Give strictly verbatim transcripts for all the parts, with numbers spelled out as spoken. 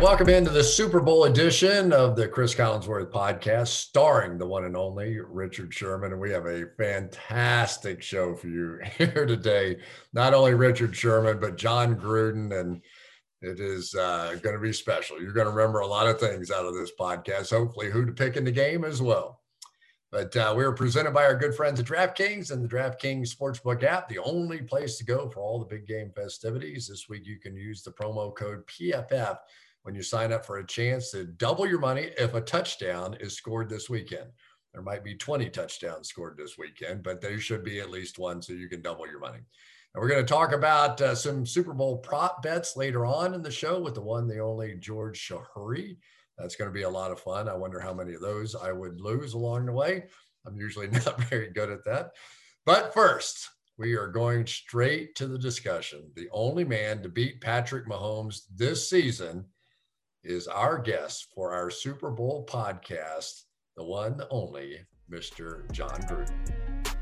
right, welcome into the Super Bowl edition of the Chris Collinsworth podcast, starring the one and only Richard Sherman. And we have a fantastic show for you here today. Not only Richard Sherman, but Jon Gruden. And it is uh, going to be special. You're going to remember a lot of things out of this podcast, hopefully who to pick in the game as well. But uh, we are presented by our good friends at DraftKings and the DraftKings Sportsbook app, the only place to go for all the big game festivities. This week, you can use the promo code P F F when you sign up for a chance to double your money if a touchdown is scored this weekend. There might be twenty touchdowns scored this weekend, but there should be at least one, so you can double your money. And we're going to talk about uh, some Super Bowl prop bets later on in the show with the one, the only George Shahuri. That's going to be a lot of fun. I wonder how many of those I would lose along the way. I'm usually not very good at that. But first, we are going straight to the discussion. The only man to beat Patrick Mahomes this season is our guest for our Super Bowl podcast, the one, the only Mister Jon Gruden.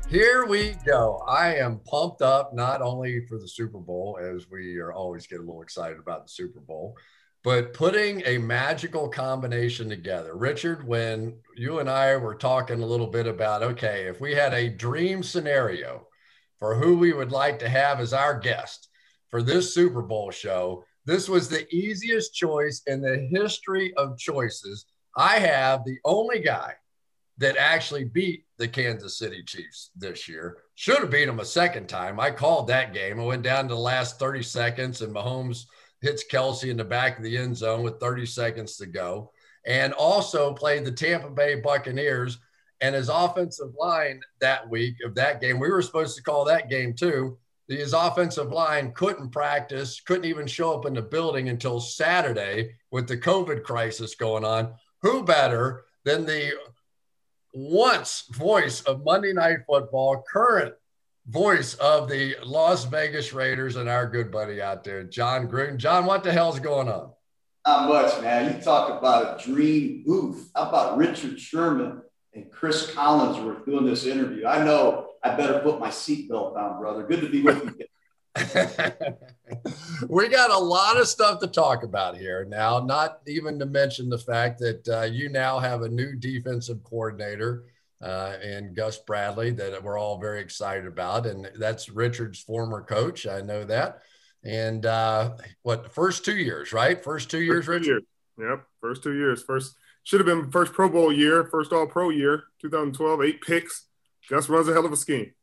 Here we go. I am pumped up, not only for the Super Bowl, as we are always get a little excited about the Super Bowl, but putting a magical combination together. Richard, when you and I were talking a little bit about, okay, if we had a dream scenario for who we would like to have as our guest for this Super Bowl show, this was the easiest choice in the history of choices. I have the only guy that actually beat the Kansas City Chiefs this year. Should have beat them a second time. I called that game. I went down to the last thirty seconds, and Mahomes hits Kelsey in the back of the end zone with thirty seconds to go, and also played the Tampa Bay Buccaneers, and his offensive line that week of that game, we were supposed to call that game too. His offensive line couldn't practice, couldn't even show up in the building until Saturday with the COVID crisis going on. Who better than the once voice of Monday Night Football, current voice of the Las Vegas Raiders, and our good buddy out there, Jon Gruden. Jon, what the hell's going on? Not much, man. You talk about a dream booth. How about Richard Sherman and Chris Collinsworth doing this interview? I know I better put my seatbelt on, brother. Good to be with you. We got a lot of stuff to talk about here now, not even to mention the fact that uh, you now have a new defensive coordinator Uh, and Gus Bradley that we're all very excited about. And that's Richard's former coach. I know that. And uh, what, the first two years, right? First two years, first two Richard? Years. Yep, first two years. First, should have been first Pro Bowl year, first All-Pro year, twenty twelve, eight picks. Gus runs a hell of a scheme.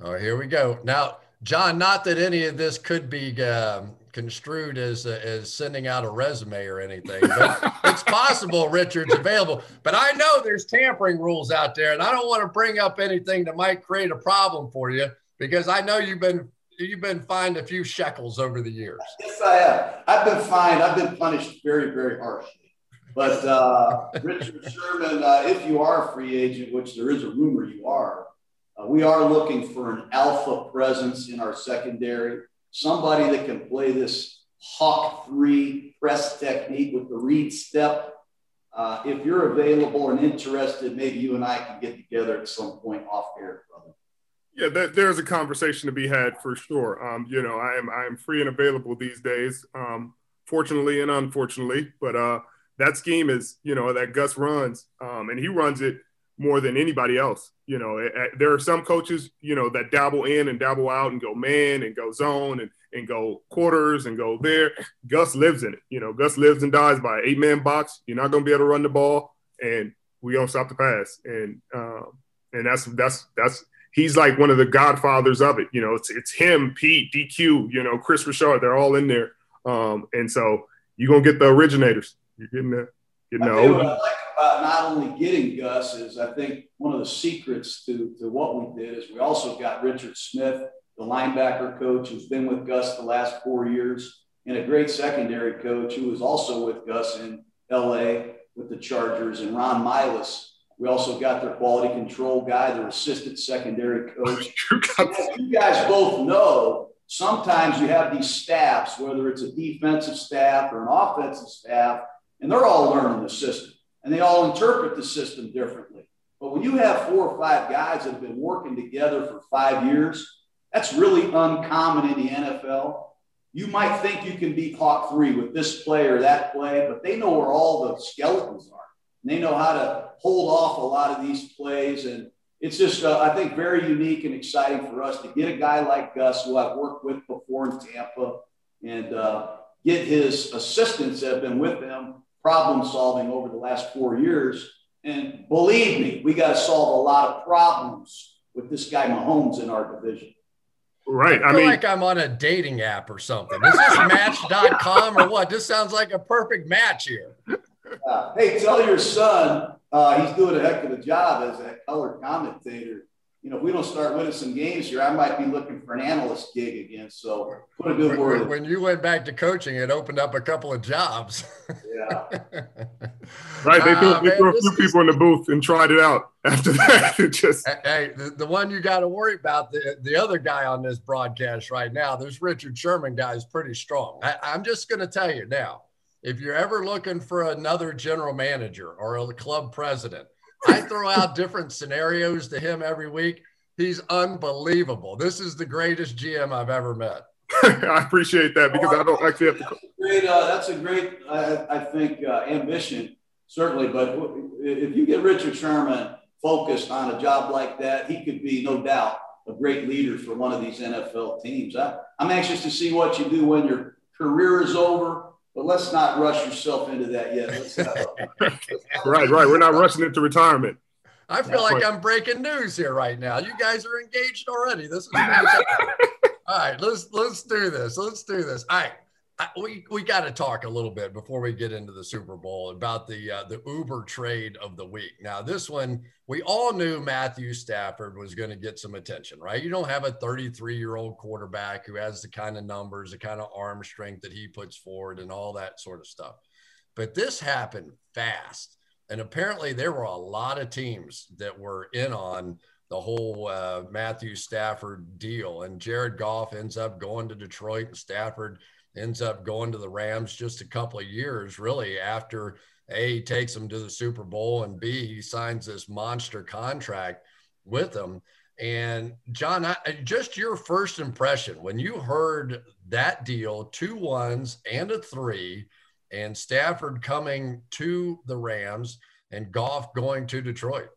Oh, here we go. Now, Jon, not that any of this could be um, construed as uh, as sending out a resume or anything, but it's possible Richard's available. But I know there's tampering rules out there, and I don't want to bring up anything that might create a problem for you, because I know you've been you've been fined a few shekels over the years. Yes, I have. I've been fined. I've been punished very, very harshly. But uh, Richard Sherman, uh, if you are a free agent, which there is a rumor you are, uh, we are looking for an alpha presence in our secondary. Somebody that can play this hawk three press technique with the read step. Uh, if you're available and interested, maybe you and I can get together at some point off air, brother. Yeah, that, there's a conversation to be had for sure. Um, you know, I am I am free and available these days, um, fortunately and unfortunately. But uh, that scheme is, you know, that Gus runs, um, and he runs it more than anybody else. You know, it, it, there are some coaches, you know, that dabble in and dabble out and go man and go zone and, and go quarters and go there. Gus lives in it. You know, Gus lives and dies by eight-man box. You're not going to be able to run the ball, and we don't stop the pass. And um, and that's that's that's he's like one of the godfathers of it. You know, it's it's him, Pete, D Q, you know, Chris Richard. They're all in there. Um, and so you're going to get the originators. You're getting that. You know. Uh, not only getting Gus is, I think, one of the secrets to, to what we did is we also got Richard Smith, the linebacker coach who's been with Gus the last four years, and a great secondary coach who was also with Gus in L A with the Chargers, and Ron Miles. We also got their quality control guy, their assistant secondary coach. As you guys both know, sometimes you have these staffs, whether it's a defensive staff or an offensive staff, and they're all learning the system. And they all interpret the system differently. But when you have four or five guys that have been working together for five years, that's really uncommon in the N F L. You might think you can be caught free with this play or that play, but they know where all the skeletons are. And they know how to hold off a lot of these plays. And it's just, uh, I think, very unique and exciting for us to get a guy like Gus, who I've worked with before in Tampa, and uh, get his assistants that have been with him problem solving over the last four years. And believe me, we got to solve a lot of problems with this guy Mahomes in our division. Right. I, I feel mean, like I'm on a dating app or something. Is this match dot com or what? This sounds like a perfect match here. Uh, hey, tell your son uh, he's doing a heck of a job as a color commentator. You know, if we don't start winning some games here, I might be looking for an analyst gig again. So put a good when, word. When you went back to coaching, it opened up a couple of jobs. Yeah. Right. They threw, uh, they threw man, a few people is... in the booth and tried it out after that. It just... Hey, the, the one you got to worry about, the, the other guy on this broadcast right now, this Richard Sherman guy is pretty strong. I, I'm just going to tell you now, if you're ever looking for another general manager or a club president, I throw out different scenarios to him every week. He's unbelievable. This is the greatest G M I've ever met. I appreciate that because oh, I don't actually have to. That's a great, uh, that's a great I, I think, uh, ambition, certainly. But if you get Richard Sherman focused on a job like that, he could be, no doubt, a great leader for one of these N F L teams. I, I'm anxious to see what you do when your career is over. But let's not rush yourself into that yet. Let's not, right, right. We're not rushing into retirement. I feel That's like funny. I'm breaking news here right now. You guys are engaged already. This is all right. Let's let's do this. Let's do this. All right. I, we we got to talk a little bit before we get into the Super Bowl about the uh, the Uber trade of the week. Now, this one, we all knew Matthew Stafford was going to get some attention, right? You don't have a thirty-three-year-old quarterback who has the kind of numbers, the kind of arm strength that he puts forward and all that sort of stuff. But this happened fast. And apparently there were a lot of teams that were in on the whole uh, Matthew Stafford deal. And Jared Goff ends up going to Detroit, and Stafford ends up going to the Rams just a couple of years, really, after A, he takes them to the Super Bowl, and B, he signs this monster contract with them. And, John, I, just your first impression, when you heard that deal, two ones and a three, and Stafford coming to the Rams and Goff going to Detroit.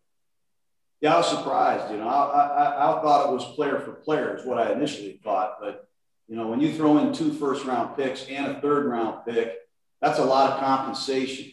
Yeah, I was surprised. You know, I, I, I thought it was player for player is what I initially thought, but you know, when you throw in two first-round picks and a third-round pick, that's a lot of compensation.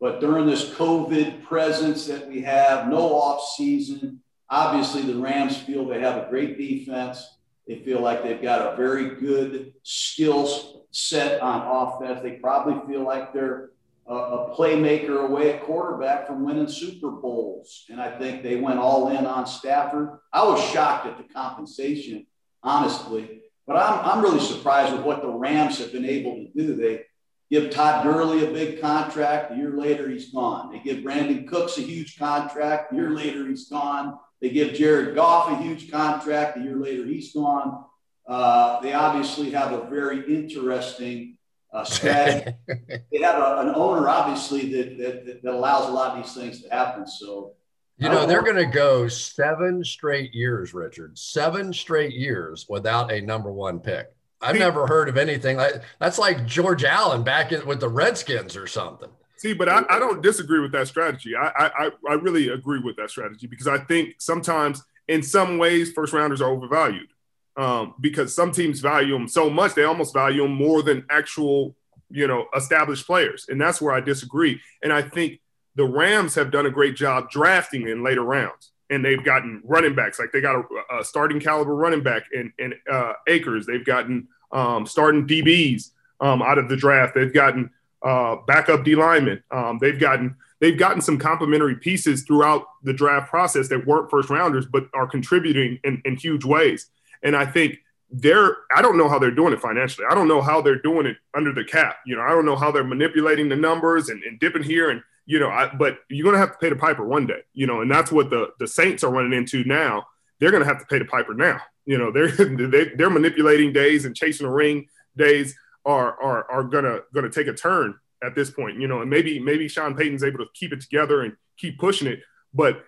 But during this COVID presence that we have, no offseason, obviously the Rams feel they have a great defense. They feel like they've got a very good skill set on offense. They probably feel like they're a, a playmaker away at quarterback from winning Super Bowls. And I think they went all in on Stafford. I was shocked at the compensation, honestly. But I'm, I'm really surprised with what the Rams have been able to do. They give Todd Gurley a big contract. A year later, he's gone. They give Brandon Cooks a huge contract. A year later, he's gone. They give Jared Goff a huge contract. A year later, he's gone. Uh, they obviously have a very interesting uh, strategy. They have a, an owner, obviously, that, that, that allows a lot of these things to happen. So, you know, they're going to go seven straight years, Richard, seven straight years without a number one pick. I've see, never heard of anything like that's like George Allen back in, with the Redskins or something. See, but I, I don't disagree with that strategy. I, I I really agree with that strategy because I think sometimes in some ways first rounders are overvalued um, because some teams value them so much. They almost value them more than actual, you know, established players. And that's where I disagree. And I think the Rams have done a great job drafting in later rounds, and they've gotten running backs. Like they got a, a starting caliber running back in, in uh, Akers. They've gotten um, starting D Bs um, out of the draft. They've gotten uh, backup D linemen. Um, they've gotten they've gotten some complementary pieces throughout the draft process that weren't first rounders but are contributing in, in huge ways. And I think they're I don't know how they're doing it financially. I don't know how they're doing it under the cap. You know, I don't know how they're manipulating the numbers and, and dipping here and. You know, I, but you're going to have to pay the piper one day, you know, and that's what the, the Saints are running into now. They're going to have to pay the piper now. You know, they're they, they're manipulating days and chasing a ring days are are are going to going to take a turn at this point, you know, and maybe maybe Sean Payton's able to keep it together and keep pushing it. But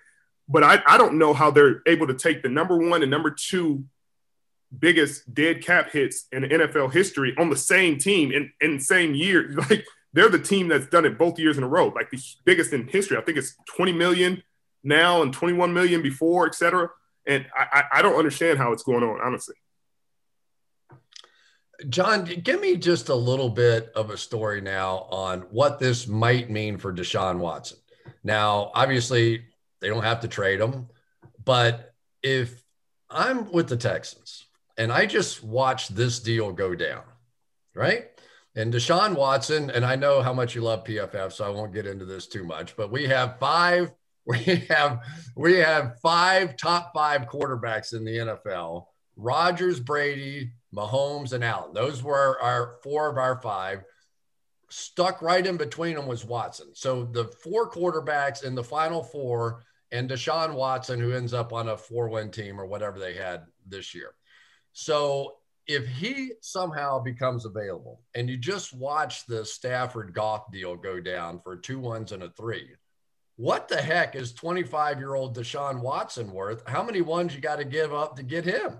but I, I don't know how they're able to take the number one and number two biggest dead cap hits in N F L history on the same team in, in the same year. Like, they're the team that's done it both years in a row, like the biggest in history. I think it's twenty million now and twenty-one million before, et cetera. And I, I don't understand how it's going on, honestly. John, give me just a little bit of a story now on what this might mean for Deshaun Watson. Now, obviously, they don't have to trade him, but if I'm with the Texans and I just watched this deal go down, right? And Deshaun Watson, and I know how much you love P F F, so I won't get into this too much, but we have five, we have, we have five top five quarterbacks in the N F L, Rodgers, Brady, Mahomes, and Allen. Those were our four of our five. Stuck right in between them was Watson. So the four quarterbacks in the final four and Deshaun Watson, who ends up on a four-win team or whatever they had this year. So if he somehow becomes available, and you just watch the Stafford-Goff deal go down for two ones and a three, what the heck is twenty-five-year-old Deshaun Watson worth? How many ones you got to give up to get him?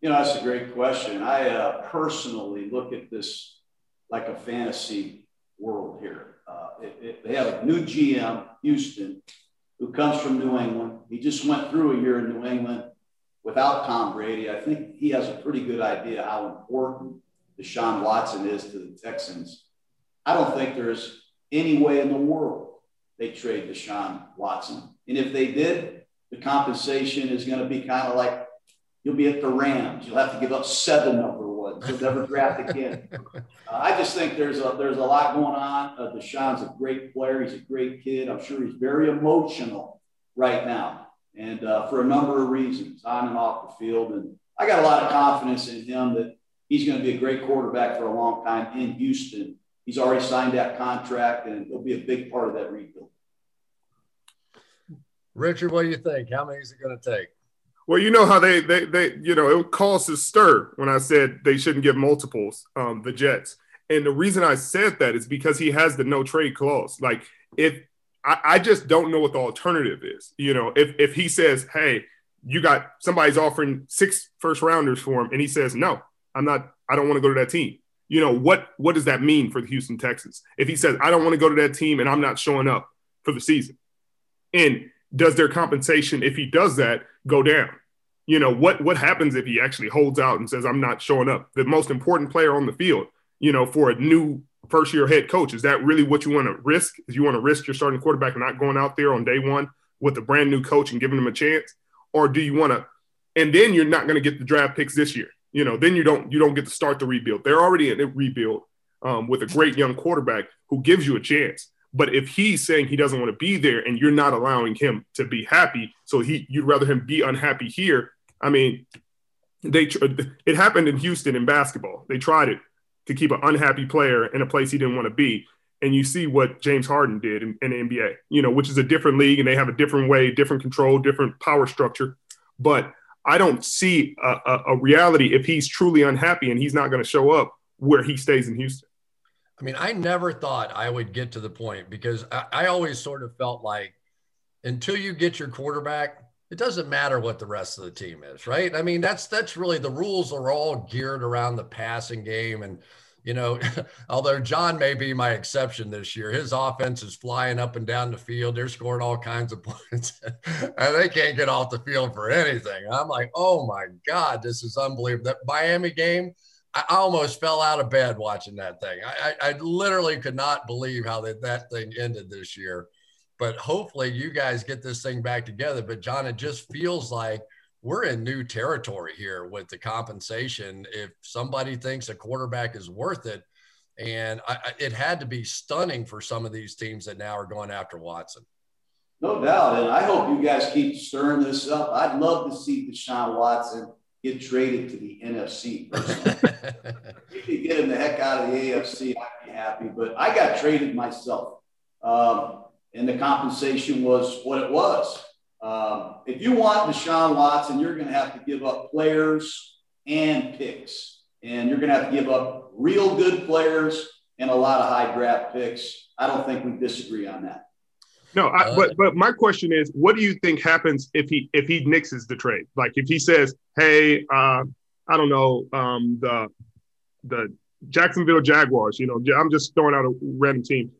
You know, that's a great question. I uh, personally look at this like a fantasy world here. Uh, it, it, they have a new G M, Houston, who comes from New England. He just went through a year in New England without Tom Brady. I think he has a pretty good idea how important Deshaun Watson is to the Texans. I don't think there's any way in the world they trade Deshaun Watson. And if they did, the compensation is going to be kind of like, you'll be at the Rams. You'll have to give up seven number ones. You'll never draft again. uh, I just think there's a there's a lot going on. Uh, Deshaun's a great player. He's a great kid. I'm sure he's very emotional right now, and uh, for a number of reasons, on and off the field. And I got a lot of confidence in him that he's going to be a great quarterback for a long time in Houston. He's already signed that contract, and he'll be a big part of that rebuild. Richard, what do you think? How many is it going to take? Well, you know how they, they, they, you know, it caused a stir when I said they shouldn't give multiples, um, the Jets. And the reason I said that is because he has the no trade clause. Like, if I, I just don't know what the alternative is, you know, if, if he says, hey, you got somebody's offering six first rounders for him, and he says, no, I'm not, I don't want to go to that team. You know, what, what does that mean for the Houston Texans? If he says, I don't want to go to that team and I'm not showing up for the season, and does their compensation, if he does that, go down? You know, what what happens if he actually holds out and says, I'm not showing up? The most important player on the field, you know, for a new first-year head coach, is that really what you want to risk? Is you want to risk your starting quarterback not going out there on day one with a brand-new coach and giving him a chance? Or do you want to – and then you're not going to get the draft picks this year. You know, then you don't you don't get to start the rebuild. They're already in a rebuild um, with a great young quarterback who gives you a chance. But if he's saying he doesn't want to be there and you're not allowing him to be happy, so he you'd rather him be unhappy here. I mean, they it happened in Houston in basketball. They tried it to keep an unhappy player in a place he didn't want to be. And you see what James Harden did in, in the N B A, you know, which is a different league and they have a different way, different control, different power structure. But I don't see a, a, a reality if he's truly unhappy and he's not going to show up where he stays in Houston. I mean, I never thought I would get to the point, because I, I always sort of felt like until you get your quarterback, it doesn't matter what the rest of the team is, right? I mean, that's that's really the rules are all geared around the passing game. And, you know, although John may be my exception this year, his offense is flying up and down the field. They're scoring all kinds of points and they can't get off the field for anything. And I'm like, oh my God, this is unbelievable. That Miami game, I almost fell out of bed watching that thing. I, I, I literally could not believe how that, that thing ended this year. But hopefully you guys get this thing back together. But, John, it just feels like we're in new territory here with the compensation. If somebody thinks a quarterback is worth it, and I, I, it had to be stunning for some of these teams that now are going after Watson. No doubt, and I hope you guys keep stirring this up. I'd love to see Deshaun Watson get traded to the N F C personally. If you get him the heck out of the A F C, I'd be happy. But I got traded myself, um, and the compensation was what it was. Um, if you want Deshaun Watson, you're going to have to give up players and picks, and you're going to have to give up real good players and a lot of high draft picks. I don't think we disagree on that. No, I, uh, but but my question is, what do you think happens if he if he nixes the trade? Like if he says, hey, uh, I don't know, um, the the Jacksonville Jaguars, you know, I'm just throwing out a random team,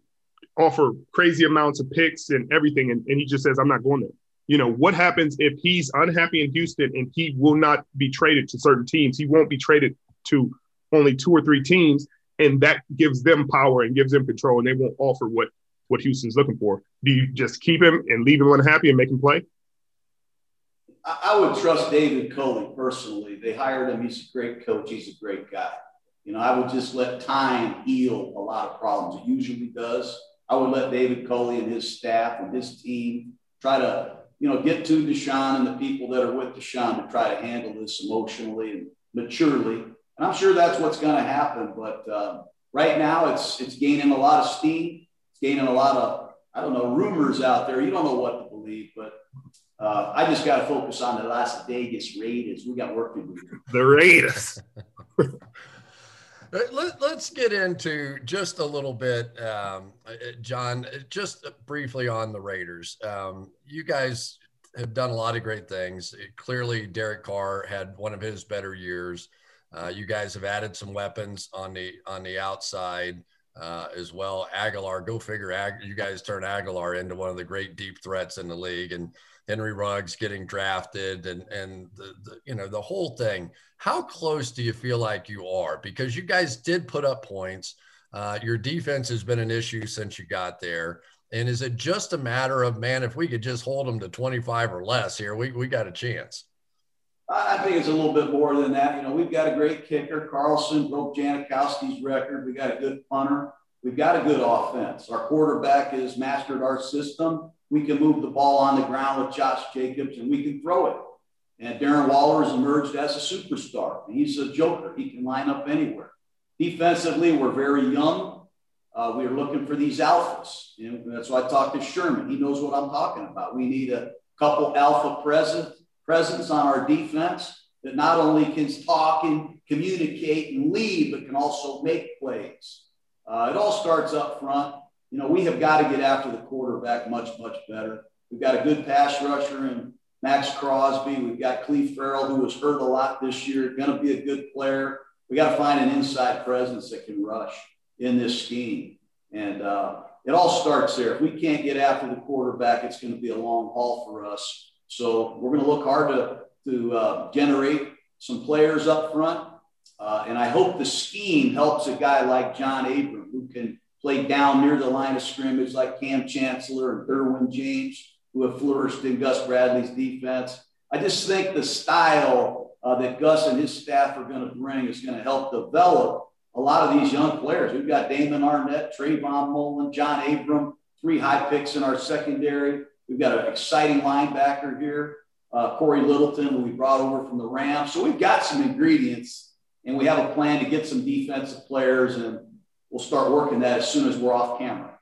offer crazy amounts of picks and everything, and, and he just says, I'm not going there. You know, what happens if he's unhappy in Houston and he will not be traded to certain teams? He won't be traded to only two or three teams, and that gives them power and gives them control, and they won't offer what what Houston's looking for. Do you just keep him and leave him unhappy and make him play? I would trust David Culley personally. They hired him. He's a great coach. He's a great guy. You know, I would just let time heal a lot of problems. It usually does. I would let David Culley and his staff and his team try to, you know, get to Deshaun and the people that are with Deshaun to try to handle this emotionally and maturely. And I'm sure that's what's going to happen. But uh, right now it's it's gaining a lot of steam. It's gaining a lot of, I don't know, rumors out there. You don't know what to believe, but uh, I just got to focus on the Las Vegas Raiders. We got work to do. The Raiders. Let, let's get into just a little bit, um, John, just briefly on the Raiders. Um, you guys have done a lot of great things. It, clearly, Derek Carr had one of his better years. Uh, you guys have added some weapons on the on the outside uh, as well. Aguilar, go figure. Ag- you guys turn Aguilar into one of the great deep threats in the league, and Henry Ruggs getting drafted and, and the, the, you know, the whole thing. How close do you feel like you are? Because you guys did put up points. Uh, your defense has been an issue since you got there. And is it just a matter of, man, if we could just hold them to twenty-five or less here, we, we got a chance? I think it's a little bit more than that. You know, we've got a great kicker. Carlson broke Janikowski's record. We got a good punter. We've got a good offense. Our quarterback has mastered our system. We can move the ball on the ground with Josh Jacobs, and we can throw it. And Darren Waller has emerged as a superstar. He's a joker. He can line up anywhere. Defensively, we're very young. Uh, we're looking for these alphas. And that's why I talked to Sherman. He knows what I'm talking about. We need a couple alpha present, presence on our defense that not only can talk and communicate and lead, but can also make plays. Uh, it all starts up front. You know, we have got to get after the quarterback much, much better. We've got a good pass rusher in Max Crosby. We've got Cleve Farrell, who was hurt a lot this year, going to be a good player. We got to find an inside presence that can rush in this scheme. And uh, it all starts there. If we can't get after the quarterback, it's going to be a long haul for us. So we're going to look hard to, to uh, generate some players up front. Uh, and I hope the scheme helps a guy like John Abram, who can played down near the line of scrimmage like Cam Chancellor and Derwin James, who have flourished in Gus Bradley's defense. I just think the style uh, that Gus and his staff are going to bring is going to help develop a lot of these young players. We've got Damon Arnett, Trayvon Mullen, John Abram, three high picks in our secondary. We've got an exciting linebacker here, uh, Corey Littleton, who we brought over from the Rams. So we've got some ingredients, and we have a plan to get some defensive players, and we'll start working that as soon as we're off camera.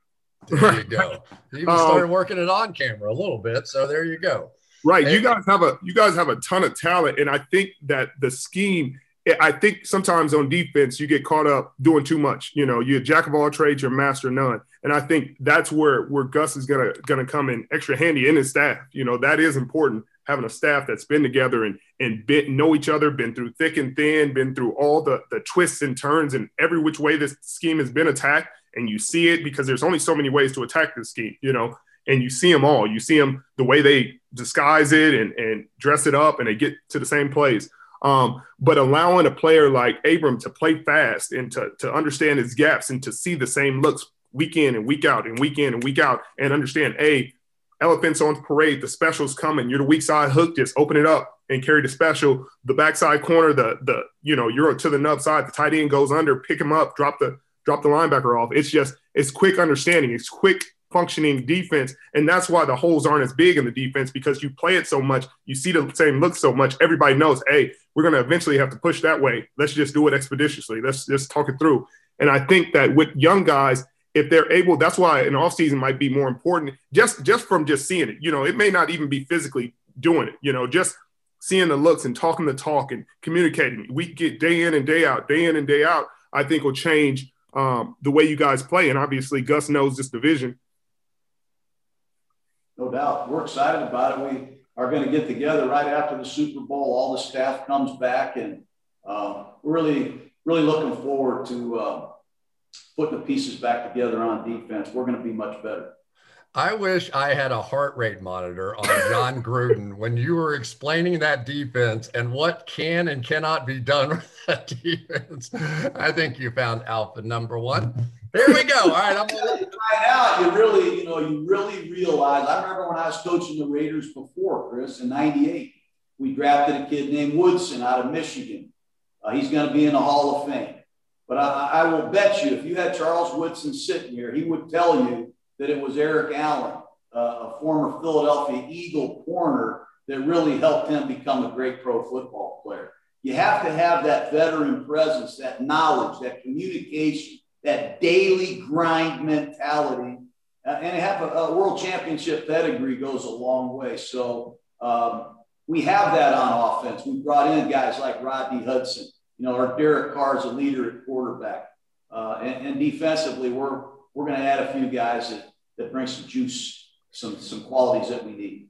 There you go. You even um, started working it on camera a little bit, so there you go. Right. And you guys have a you guys have a ton of talent, and I think that the scheme. I think sometimes on defense you get caught up doing too much. You know, you're a jack of all trades, you're master none, and I think that's where where Gus is gonna gonna come in extra handy in his staff. You know, that is important, having a staff that's been together and and been, know each other, been through thick and thin, been through all the, the twists and turns and every which way this scheme has been attacked, and you see it because there's only so many ways to attack this scheme, you know, and you see them all. You see them the way they disguise it and, and dress it up, and they get to the same place. Um, but allowing a player like Abram to play fast and to, to understand his gaps and to see the same looks week in and week out and week in and week out and understand, hey, elephants on parade, the special's coming. You're the weak side hook, just open it up and carry the special. The backside corner, the the you know, you're to the nub side, the tight end goes under, pick him up, drop the drop the linebacker off. It's just it's quick understanding, it's quick functioning defense, and that's why the holes aren't as big in the defense, because you play it so much, you see the same look so much. Everybody knows, hey, we're going to eventually have to push that way. Let's just do it expeditiously. Let's just talk it through. And I think that with young guys, if they're able, that's why an offseason might be more important, just just from just seeing it. You know, it may not even be physically doing it, you know, just seeing the looks and talking the talk and communicating. We get day in and day out, day in and day out, I think will change um, the way you guys play. And obviously Gus knows this division. No doubt. We're excited about it. We are going to get together right after the Super Bowl. All the staff comes back, and uh, we're really, really looking forward to uh, putting the pieces back together on defense. We're going to be much better. I wish I had a heart rate monitor on Jon Gruden when you were explaining that defense and what can and cannot be done with that defense. I think you found alpha number one. Here we go. All right, I'm gonna right out. You really, you know, you really realize. I remember when I was coaching the Raiders before, Chris, in ninety-eight, we drafted a kid named Woodson out of Michigan. Uh, he's going to be in the Hall of Fame. But I, I will bet you, if you had Charles Woodson sitting here, he would tell you that it was Eric Allen, uh, a former Philadelphia Eagle corner, that really helped him become a great pro football player. You have to have that veteran presence, that knowledge, that communication, that daily grind mentality, uh, and have a, a world championship pedigree goes a long way. So um, we have that on offense. We brought in guys like Rodney Hudson, you know, or Derek Carr is a leader at quarterback. Uh, and, and defensively, we're we're going to add a few guys that, that bring some juice, some some qualities that we need.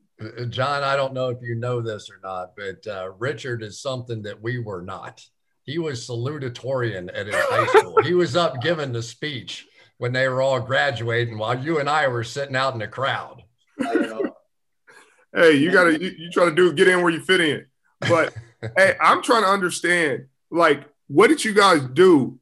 John, I don't know if you know this or not, but uh, Richard is something that we were not. He was salutatorian at his high school. He was up giving the speech when they were all graduating while you and I were sitting out in the crowd. Hey, you got to, you, you try to do, get in where you fit in. But hey, I'm trying to understand, like, what did you guys do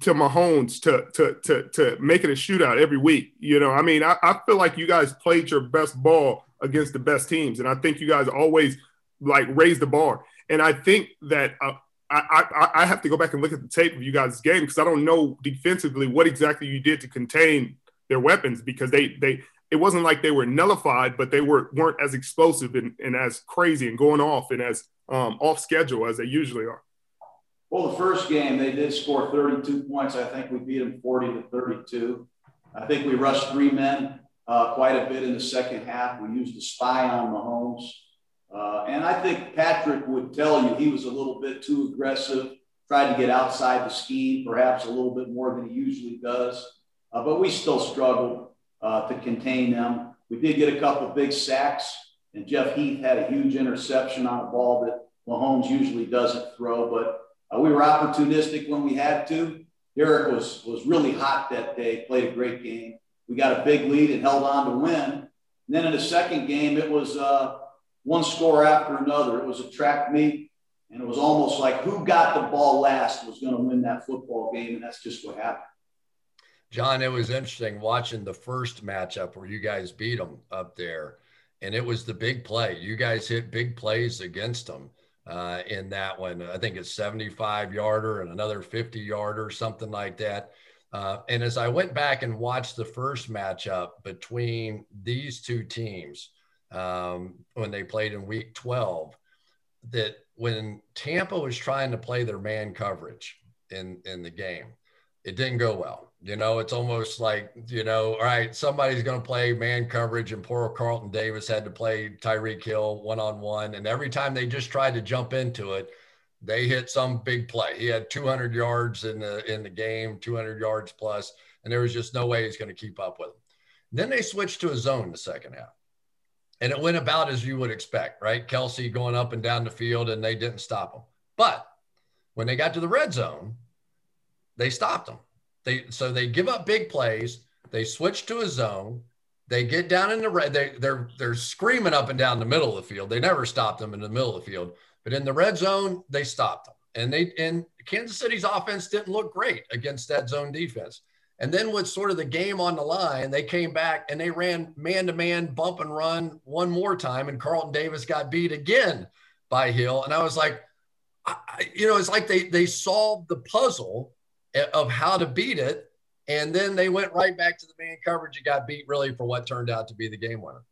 to Mahomes to, to, to, to make it a shootout every week? You know, I mean, I, I feel like you guys played your best ball against the best teams. And I think you guys always like raised the bar. And I think that, uh, I, I I have to go back and look at the tape of you guys' game, because I don't know defensively what exactly you did to contain their weapons, because they they it wasn't like they were nullified, but they were, weren't as explosive and, and as crazy and going off and as um, off schedule as they usually are. Well, the first game they did score thirty-two points. I think we beat them forty to thirty-two. I think we rushed three men uh, quite a bit in the second half. We used the spy on Mahomes. Uh, and I think Patrick would tell you he was a little bit too aggressive, tried to get outside the scheme, perhaps a little bit more than he usually does. Uh, but we still struggled uh, to contain them. We did get a couple big sacks, and Jeff Heath had a huge interception on a ball that Mahomes usually doesn't throw. But uh, we were opportunistic when we had to. Derek was, was really hot that day, played a great game. We got a big lead and held on to win. And then in the second game, it was uh, – one score after another. It was a track meet, and it was almost like who got the ball last was going to win that football game, and that's just what happened. John, it was interesting watching the first matchup where you guys beat them up there, and it was the big play. You guys hit big plays against them uh, in that one. I think it's seventy-five-yarder and another fifty-yarder, something like that. Uh, and as I went back and watched the first matchup between these two teams, um when they played in week twelve, that when Tampa was trying to play their man coverage in in the game, it didn't go well. You know, it's almost like, you know, all right, somebody's going to play man coverage, and poor Carlton Davis had to play Tyreek Hill one-on-one, and every time they just tried to jump into it, they hit some big play. He had two hundred yards in the in the game, two hundred yards plus, and there was just no way he's going to keep up with them. Then they switched to a zone the second half. And it went about as you would expect, right? Kelsey going up and down the field, and they didn't stop him. But when they got to the red zone, they stopped him. They, so they give up big plays. They switch to a zone. They get down in the red. They, they're, they're screaming up and down the middle of the field. They never stopped them in the middle of the field. But in the red zone, they stopped them. And, they, and Kansas City's offense didn't look great against that zone defense. And then with sort of the game on the line, they came back and they ran man-to-man, bump and run one more time, and Carlton Davis got beat again by Hill. And I was like, I, you know, it's like they they solved the puzzle of how to beat it, and then they went right back to the man coverage and got beat really for what turned out to be the game winner.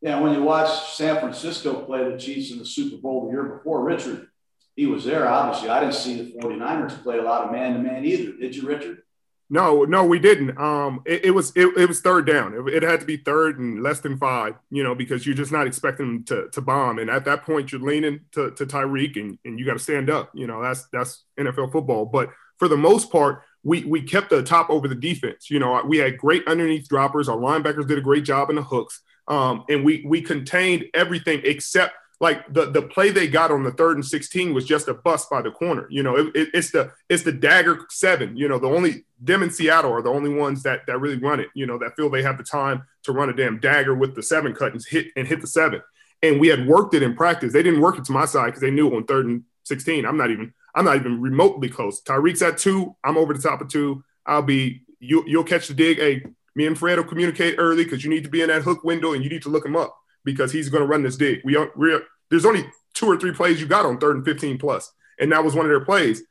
Yeah, when you watch San Francisco play the Chiefs in the Super Bowl the year before, Richard, he was there, obviously. I didn't see the forty-niners play a lot of man-to-man either. Did you, Richard? No, no, we didn't. Um, it, it was it, it was third down. It, it had to be third and less than five, you know, because you're just not expecting them to, to bomb. And at that point, you're leaning to, to Tyreek, and, and you got to stand up. You know, that's that's N F L football. But for the most part, we we kept the top over the defense. You know, we had great underneath droppers. Our linebackers did a great job in the hooks. Um, and we we contained everything except like the the play they got on the third and sixteen was just a bust by the corner. You know, it, it, it's the it's the dagger seven. You know, the only them in Seattle are the only ones that that really run it. You know, that feel they have the time to run a damn dagger with the seven cut and hit and hit the seven. And we had worked it in practice. They didn't work it to my side because they knew on third and sixteen. I'm not even I'm not even remotely close. Tyreek's at two. I'm over the top of two. I'll be you. You'll catch the dig. Hey, me and Fred will communicate early because you need to be in that hook window and you need to look him up because he's going to run this dig. We we there's only two or three plays you got on third and fifteen plus, and that was one of their plays.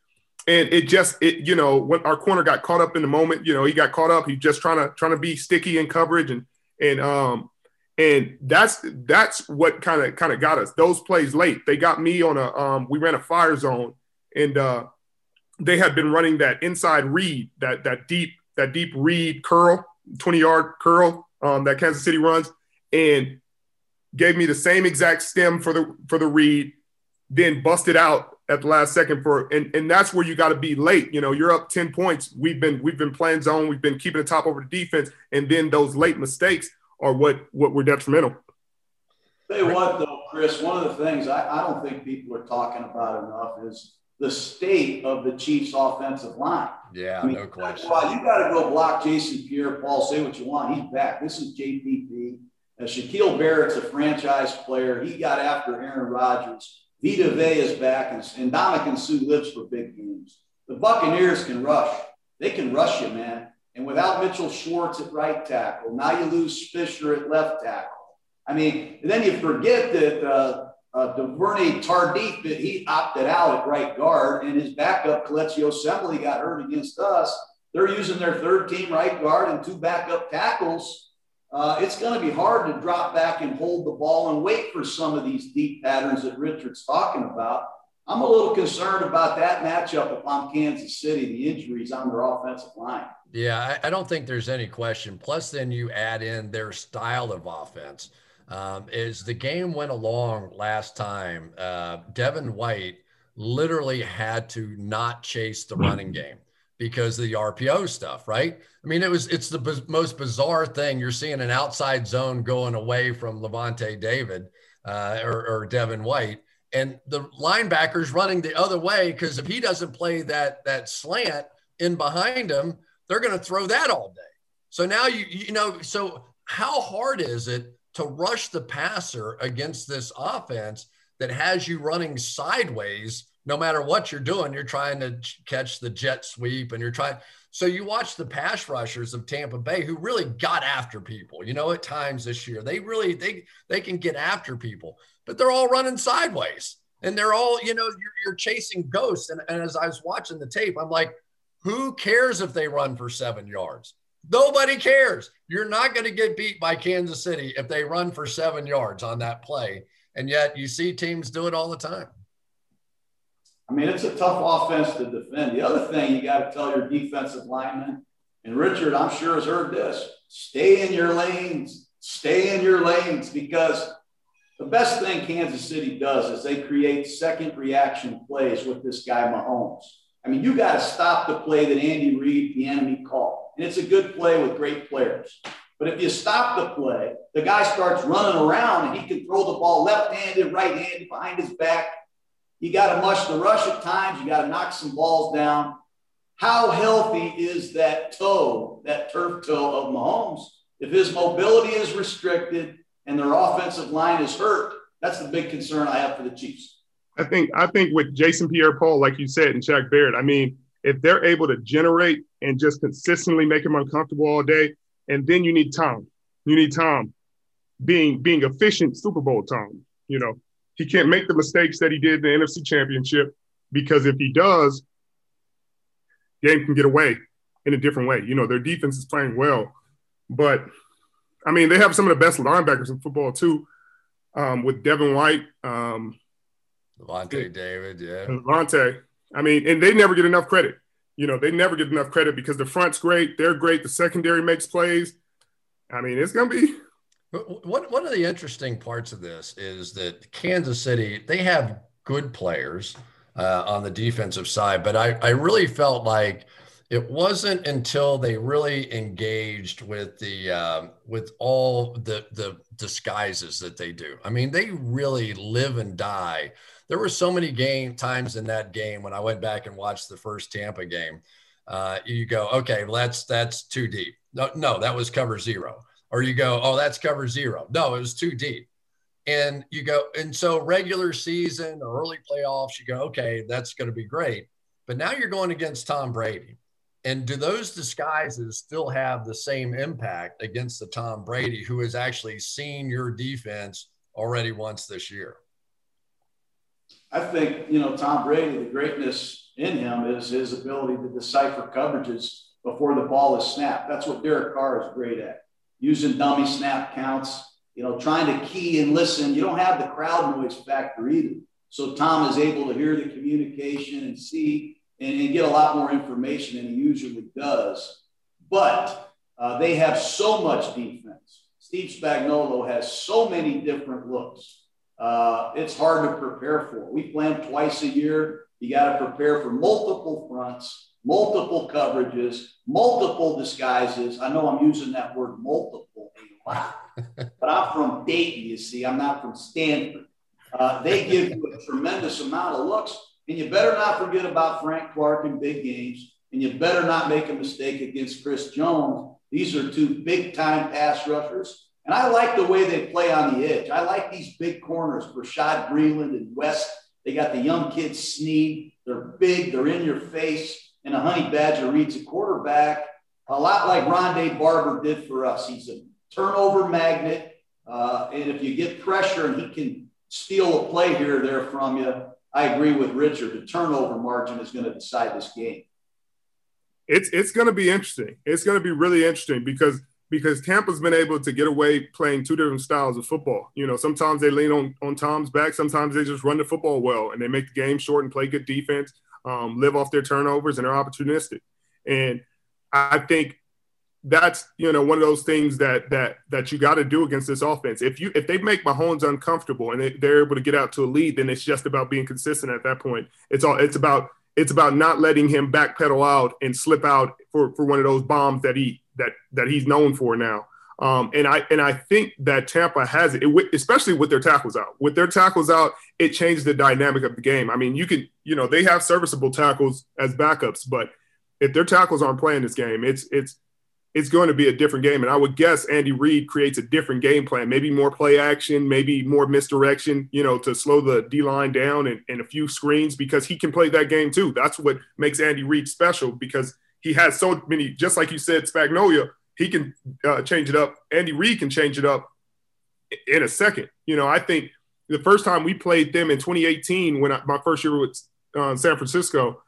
And it just it you know when our corner got caught up in the moment, you know he got caught up. He just trying to trying to be sticky in coverage and and um. And that's that's what kind of kind of got us. Those plays late. They got me on a um, – we ran a fire zone, and uh, they had been running that inside read, that that deep that deep read curl, twenty-yard curl um, that Kansas City runs, and gave me the same exact stem for the for the read, then busted out at the last second for – and and that's where you got to be late. You know, you're up ten points. We've been we've been playing zone. We've been keeping the top over the defense, and then those late mistakes – or what, what were detrimental. Tell you what, though, Chris, one of the things I, I don't think people are talking about enough is the state of the Chiefs' offensive line. Yeah, I mean, no question. Well, you got to go block Jason Pierre-Paul, say what you want. He's back. This is J P P. Uh, Shaquille Barrett's a franchise player. He got after Aaron Rodgers. Vita Vea is back, and, and Dominic Sue lives for big games. The Buccaneers can rush. They can rush you, man. And without Mitchell Schwartz at right tackle, now you lose Fisher at left tackle. I mean, and then you forget that uh, uh, DuVernay Tardif, he opted out at right guard, and his backup, Coleccio Semble, got hurt against us. They're using their third team right guard and two backup tackles. Uh, it's going to be hard to drop back and hold the ball and wait for some of these deep patterns that Richard's talking about. I'm a little concerned about that matchup if I'm Kansas City, the injuries on their offensive line. Yeah, I, I don't think there's any question. Plus, then you add in their style of offense. Um, as the game went along last time, uh, Devin White literally had to not chase the running game because of the R P O stuff, right? I mean, it was it's the b- most bizarre thing. You're seeing an outside zone going away from Levante David uh, or, or Devin White. And the linebacker's running the other way because if he doesn't play that that slant in behind him, they're going to throw that all day. So now, you you know, so how hard is it to rush the passer against this offense that has you running sideways no matter what you're doing? You're trying to catch the jet sweep and you're trying. So you watch the pass rushers of Tampa Bay who really got after people, you know, at times this year. They really they they can get after people. But they're all running sideways and they're all, you know, you're, you're chasing ghosts. And, and as I was watching the tape, I'm like, who cares if they run for seven yards? Nobody cares. You're not going to get beat by Kansas City if they run for seven yards on that play. And yet you see teams do it all the time. I mean, it's a tough offense to defend. The other thing you got to tell your defensive linemen, and Richard, I'm sure, has heard this, stay in your lanes, stay in your lanes, because the best thing Kansas City does is they create second reaction plays with this guy Mahomes. I mean, you got to stop the play that Andy Reid, the enemy, called. And it's a good play with great players. But if you stop the play, the guy starts running around and he can throw the ball left-handed, right-handed, behind his back. You got to mush the rush at times. You got to knock some balls down. How healthy is that toe, that turf toe of Mahomes? If his mobility is restricted, and their offensive line is hurt, that's the big concern I have for the Chiefs. I think I think with Jason Pierre-Paul, like you said, and Shaq Barrett, I mean, if they're able to generate and just consistently make him uncomfortable all day, and then you need Tom. You need Tom being being efficient Super Bowl Tom. You know, he can't make the mistakes that he did in the N F C Championship because if he does, game can get away in a different way. You know, their defense is playing well, but – I mean, they have some of the best linebackers in football, too, um, with Devin White. Um, Levante David, yeah. Levante. I mean, and they never get enough credit. You know, they never get enough credit because the front's great. They're great. The secondary makes plays. I mean, it's going to be. One, one of the interesting parts of this is that Kansas City, they have good players uh, on the defensive side, but I, I really felt like It wasn't until they really engaged with the um, with all the the disguises that they do. I mean, they really live and die. There were so many game times in that game when I went back and watched the first Tampa game. Uh, you go, okay, well, that's that's too deep. No, no, that was cover zero. Or you go, oh, that's cover zero. No, it was too deep. And you go, and so regular season or early playoffs, you go, okay, that's going to be great. But now you're going against Tom Brady. And do those disguises still have the same impact against the Tom Brady who has actually seen your defense already once this year? I think, you know, Tom Brady, the greatness in him is his ability to decipher coverages before the ball is snapped. That's what Derek Carr is great at, using dummy snap counts, you know, trying to key and listen. You don't have the crowd noise factor either. So Tom is able to hear the communication and see and, and get a lot more information than he usually does. But uh, they have so much defense. Steve Spagnuolo has so many different looks. Uh, it's hard to prepare for. We plan twice a year. You got to prepare for multiple fronts, multiple coverages, multiple disguises. I know I'm using that word multiple a lot, but I'm from Dayton, you see. I'm not from Stanford. Uh, they give you a tremendous amount of looks, and you better not forget about Frank Clark in big games, and you better not make a mistake against Chris Jones. These are two big-time pass rushers. And I like the way they play on the edge. I like these big corners, Rashad Breeland and West. They got the young kids Sneed. They're big. They're in your face. And a honey badger reads a quarterback, a lot like Rondé Barber did for us. He's a turnover magnet. Uh, and if you get pressure and he can steal a play here or there from you, I agree with Richard. The turnover margin is going to decide this game. It's, it's going to be interesting. It's going to be really interesting because – because Tampa's been able to get away playing two different styles of football. You know, sometimes they lean on, on Tom's back. Sometimes they just run the football well and they make the game short and play good defense, um, live off their turnovers, and they're opportunistic. And I think that's, you know, one of those things that that that you got to do against this offense. If you if they make Mahomes uncomfortable and they, they're able to get out to a lead, then it's just about being consistent at that point. It's all it's about it's about not letting him backpedal out and slip out for, for one of those bombs that he that that he's known for now. Um, and I and I think that Tampa has it, it, especially with their tackles out. With their tackles out, it changed the dynamic of the game. I mean, you can, you know, they have serviceable tackles as backups, but if their tackles aren't playing this game, it's it's it's going to be a different game. And I would guess Andy Reid creates a different game plan, maybe more play action, maybe more misdirection, you know, to slow the D-line down and, and a few screens because he can play that game too. That's what makes Andy Reid special because he has so many, just like you said, Spagnuolo, he can uh, change it up. Andy Reid can change it up in a second. You know, I think the first time we played them in twenty eighteen, when I, my first year with uh, San Francisco,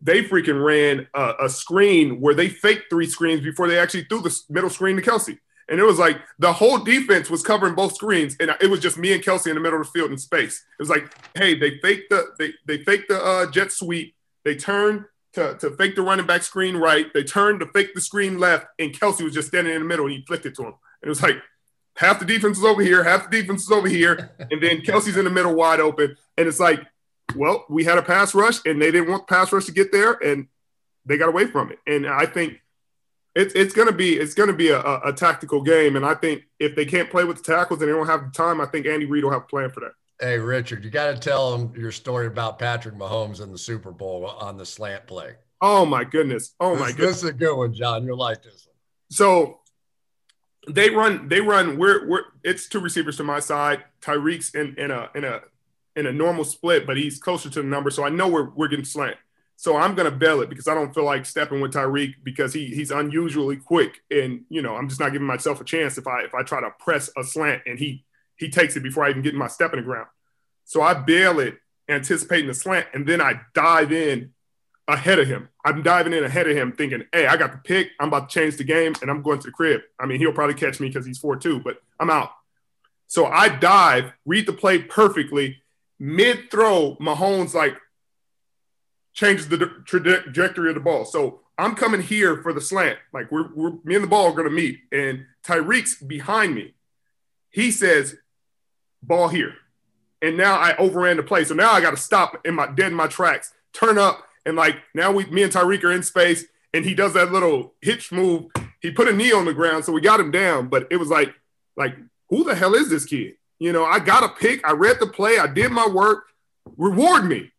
they freaking ran a, a screen where they faked three screens before they actually threw the middle screen to Kelsey. And it was like the whole defense was covering both screens, and it was just me and Kelsey in the middle of the field in space. It was like, hey, they faked the they they faked the uh, jet sweep. They turned To, to fake the running back screen right. They turned to fake the screen left, and Kelsey was just standing in the middle, and he flicked it to him. And it was like half the defense is over here, half the defense is over here, and then Kelsey's in the middle wide open. And it's like, well, we had a pass rush, and they didn't want the pass rush to get there, and they got away from it. And I think it's it's going to be it's going to be a, a tactical game. And I think if they can't play with the tackles and they don't have the time, I think Andy Reid will have a plan for that. Hey, Richard, you got to tell them your story about Patrick Mahomes in the Super Bowl on the slant play. Oh, my goodness. Oh, my this, goodness. This is a good one, John. You'll like this one. So they run – they run. We're, we're it's two receivers to my side. Tyreek's in, in, a, in, a, in a normal split, but he's closer to the number, so I know we're, we're getting slant. So I'm going to bail it because I don't feel like stepping with Tyreek because he he's unusually quick, and, you know, I'm just not giving myself a chance if I if I try to press a slant and he – he takes it before I even get my step in the ground. So I bail it, anticipating the slant, and then I dive in ahead of him. I'm diving in ahead of him thinking, hey, I got the pick. I'm about to change the game, and I'm going to the crib. I mean, he'll probably catch me because he's four two, but I'm out. So I dive, read the play perfectly. Mid-throw, Mahomes, like, changes the trajectory of the ball. So I'm coming here for the slant. Like, we're, we're me and the ball are going to meet, and Tyreek's behind me. He says, ball here. And now I overran the play. So now I got to stop in my dead in my tracks, turn up, and like now we me and Tyreek are in space, and he does that little hitch move. He put a knee on the ground, so we got him down. But it was like, like, who the hell is this kid? You know, I got a pick. I read the play. I did my work. Reward me.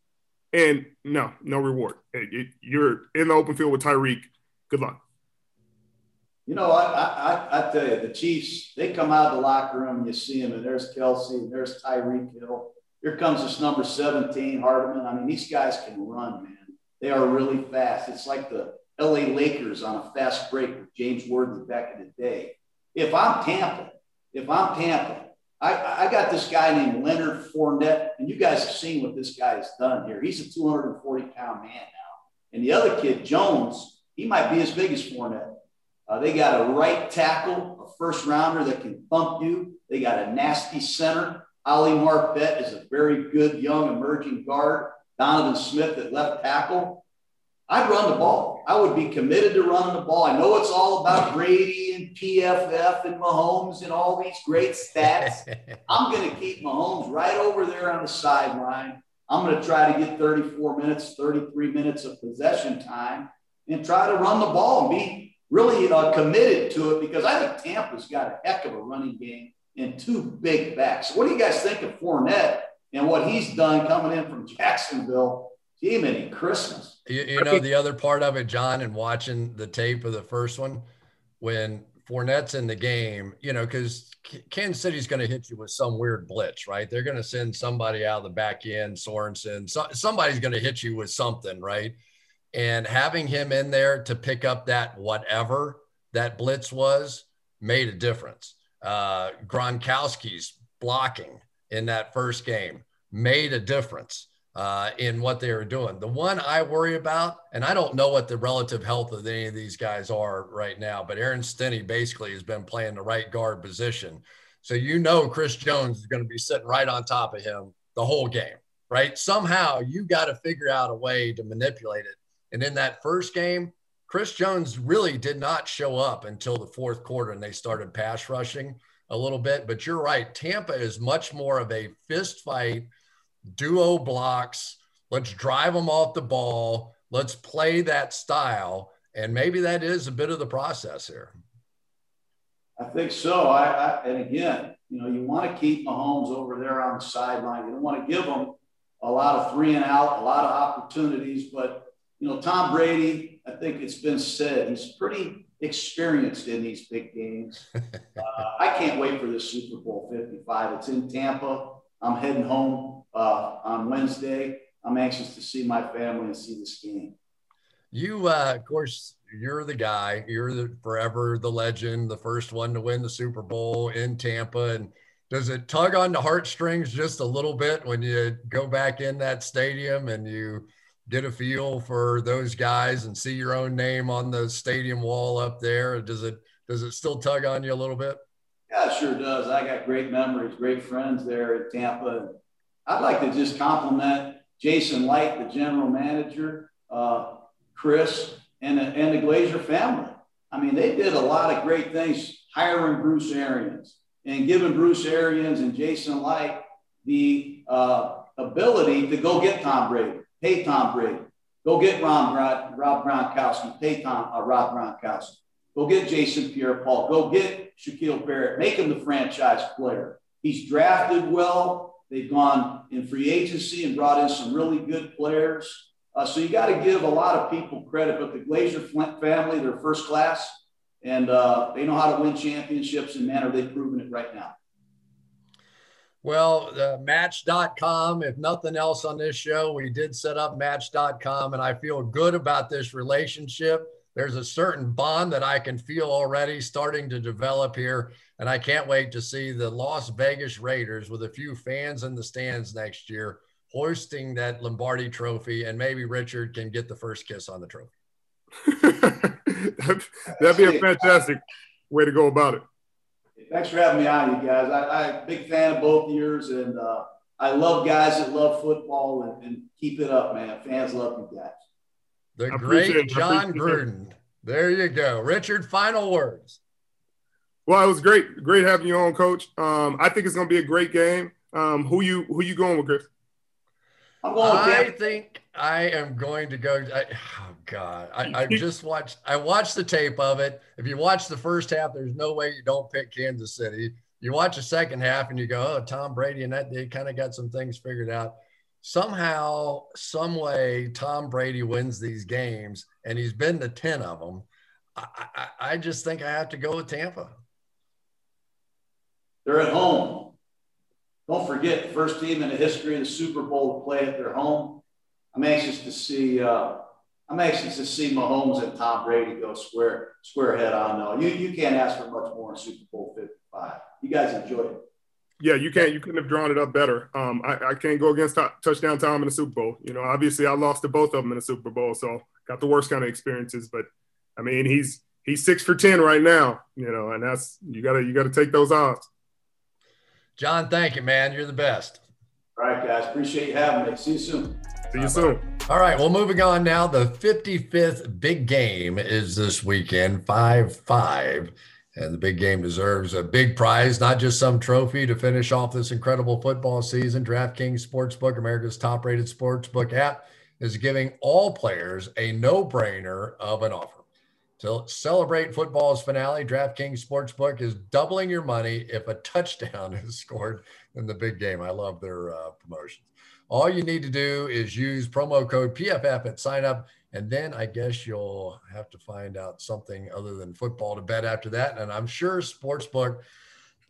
And no, no reward. It, it, you're in the open field with Tyreek. Good luck. You know, I, I I tell you, the Chiefs, they come out of the locker room and you see them, and there's Kelsey, and there's Tyreek Hill. Here comes this number seventeen, Hardeman. I mean, these guys can run, man. They are really fast. It's like the L A Lakers on a fast break with James Worthy back in the day. If I'm Tampa, if I'm Tampa, I, I got this guy named Leonard Fournette, and you guys have seen what this guy has done here. He's a two hundred forty pound man now. And the other kid, Jones, he might be as big as Fournette. Uh, they got a right tackle, a first rounder that can thump you. They got a nasty center. Ali Marpet is a very good young emerging guard. Donovan Smith at left tackle. I'd run the ball. I would be committed to running the ball. I know it's all about Brady and P F F and Mahomes and all these great stats. I'm going to keep Mahomes right over there on the sideline. I'm going to try to get thirty-four minutes, thirty-three minutes of possession time and try to run the ball and be really, you know, committed to it, because I think Tampa's got a heck of a running game and two big backs. So what do you guys think of Fournette and what he's done coming in from Jacksonville? Gee, many Christmas. You, you know, the other part of it, John, and watching the tape of the first one, when Fournette's in the game, you know, because Kansas City's going to hit you with some weird blitz, right? They're going to send somebody out of the back end, Sorensen. So, somebody's going to hit you with something, right? And having him in there to pick up that whatever that blitz was made a difference. Uh, Gronkowski's blocking in that first game made a difference. Uh, in what they are doing. The one I worry about, and I don't know what the relative health of any of these guys are right now, but Aaron Stinney basically has been playing the right guard position. So, you know, Chris Jones is going to be sitting right on top of him the whole game, right? Somehow you got to figure out a way to manipulate it. And in that first game, Chris Jones really did not show up until the fourth quarter, and they started pass rushing a little bit. But you're right. Tampa is much more of a fist fight, duo blocks, let's drive them off the ball, let's play that style, and maybe that is a bit of the process here. I think so. I, I and again, you know, you want to keep Mahomes over there on the sideline. You don't want to give him a lot of three and out, a lot of opportunities, but, you know, Tom Brady, I think it's been said, he's pretty experienced in these big games. uh, I can't wait for this Super Bowl fifty-five. It's in Tampa. I'm heading home Uh, on Wednesday. I'm anxious to see my family and see this game. You, uh, of course, you're the guy. You're the, forever the legend, the first one to win the Super Bowl in Tampa. And does it tug on the heartstrings just a little bit when you go back in that stadium and you get a feel for those guys and see your own name on the stadium wall up there? Does it, does it still tug on you a little bit? Yeah, it sure does. I got great memories, great friends there at Tampa. I'd like to just compliment Jason Light, the general manager, uh, Chris, and the, and the Glazer family. I mean, they did a lot of great things, hiring Bruce Arians and giving Bruce Arians and Jason Light the uh, ability to go get Tom Brady, pay Tom Brady, go get Ron, Ron, Rob Gronkowski, pay Tom, uh, Rob Gronkowski, go get Jason Pierre-Paul, go get Shaquille Barrett, make him the franchise player. He's drafted well. They've gone in free agency and brought in some really good players. Uh, so you got to give a lot of people credit, but the Glazer family, they're first class, and uh, they know how to win championships, and man, are they proving it right now. Well, uh, match dot com, if nothing else on this show, we did set up match dot com, and I feel good about this relationship. There's a certain bond that I can feel already starting to develop here. And I can't wait to see the Las Vegas Raiders with a few fans in the stands next year, hoisting that Lombardi trophy. And maybe Richard can get the first kiss on the trophy. that'd, that'd be a fantastic way to go about it. Thanks for having me on, you guys. I, I'm a big fan of both of yours. And uh, I love guys that love football, and, and keep it up, man. Fans love you guys. The great Jon Gruden. There you go. Richard, final words. Well, it was great. Great having you on, Coach. Um, I think it's going to be a great game. Um, who you who you going with, Chris? I'm going with I think I am going to go. I, oh God, I, I just watched. I watched the tape of it. If you watch the first half, there's no way you don't pick Kansas City. You watch the second half and you go, oh, Tom Brady and that they kind of got some things figured out. Somehow, some way, Tom Brady wins these games, and he's been to ten of them. I, I, I just think I have to go with Tampa. They're at home. Don't forget, first team in the history of the Super Bowl to play at their home. I'm anxious to see. Uh, I'm anxious to see Mahomes and Tom Brady go square square head on. Though you you can't ask for much more in Super Bowl fifty-five. You guys enjoyed it. Yeah, you can't. You couldn't have drawn it up better. Um, I, I can't go against t- touchdown Tom in the Super Bowl. You know, obviously I lost to both of them in the Super Bowl, so got the worst kind of experiences. But I mean, he's he's six for ten right now. You know, and that's you gotta you gotta take those odds. John, thank you, man. You're the best. All right, guys. Appreciate you having me. See you soon. See you soon. All right. Well, moving on now. The fifty-fifth big game is this weekend, five five. And the big game deserves a big prize, not just some trophy to finish off this incredible football season. DraftKings Sportsbook, America's top-rated sportsbook app, is giving all players a no-brainer of an offer. To celebrate football's finale, DraftKings Sportsbook is doubling your money if a touchdown is scored in the big game. I love their uh, promotions. All you need to do is use promo code P F F at sign up. And then I guess you'll have to find out something other than football to bet after that. And I'm sure Sportsbook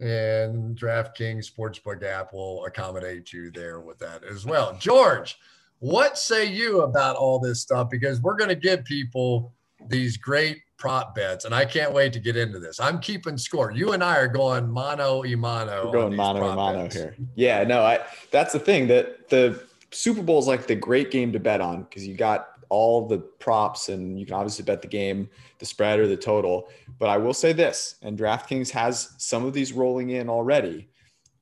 and DraftKings Sportsbook app will accommodate you there with that as well. George, what say you about all this stuff? Because we're going to give people these great prop bets. And I can't wait to get into this. I'm keeping score. You and I are going mano a mano. We're going mano a mano here. Yeah, no, I, that's the thing, that the Super Bowl is like the great game to bet on because you got all the props and you can obviously bet the game, the spread or the total. But I will say this, and DraftKings has some of these rolling in already.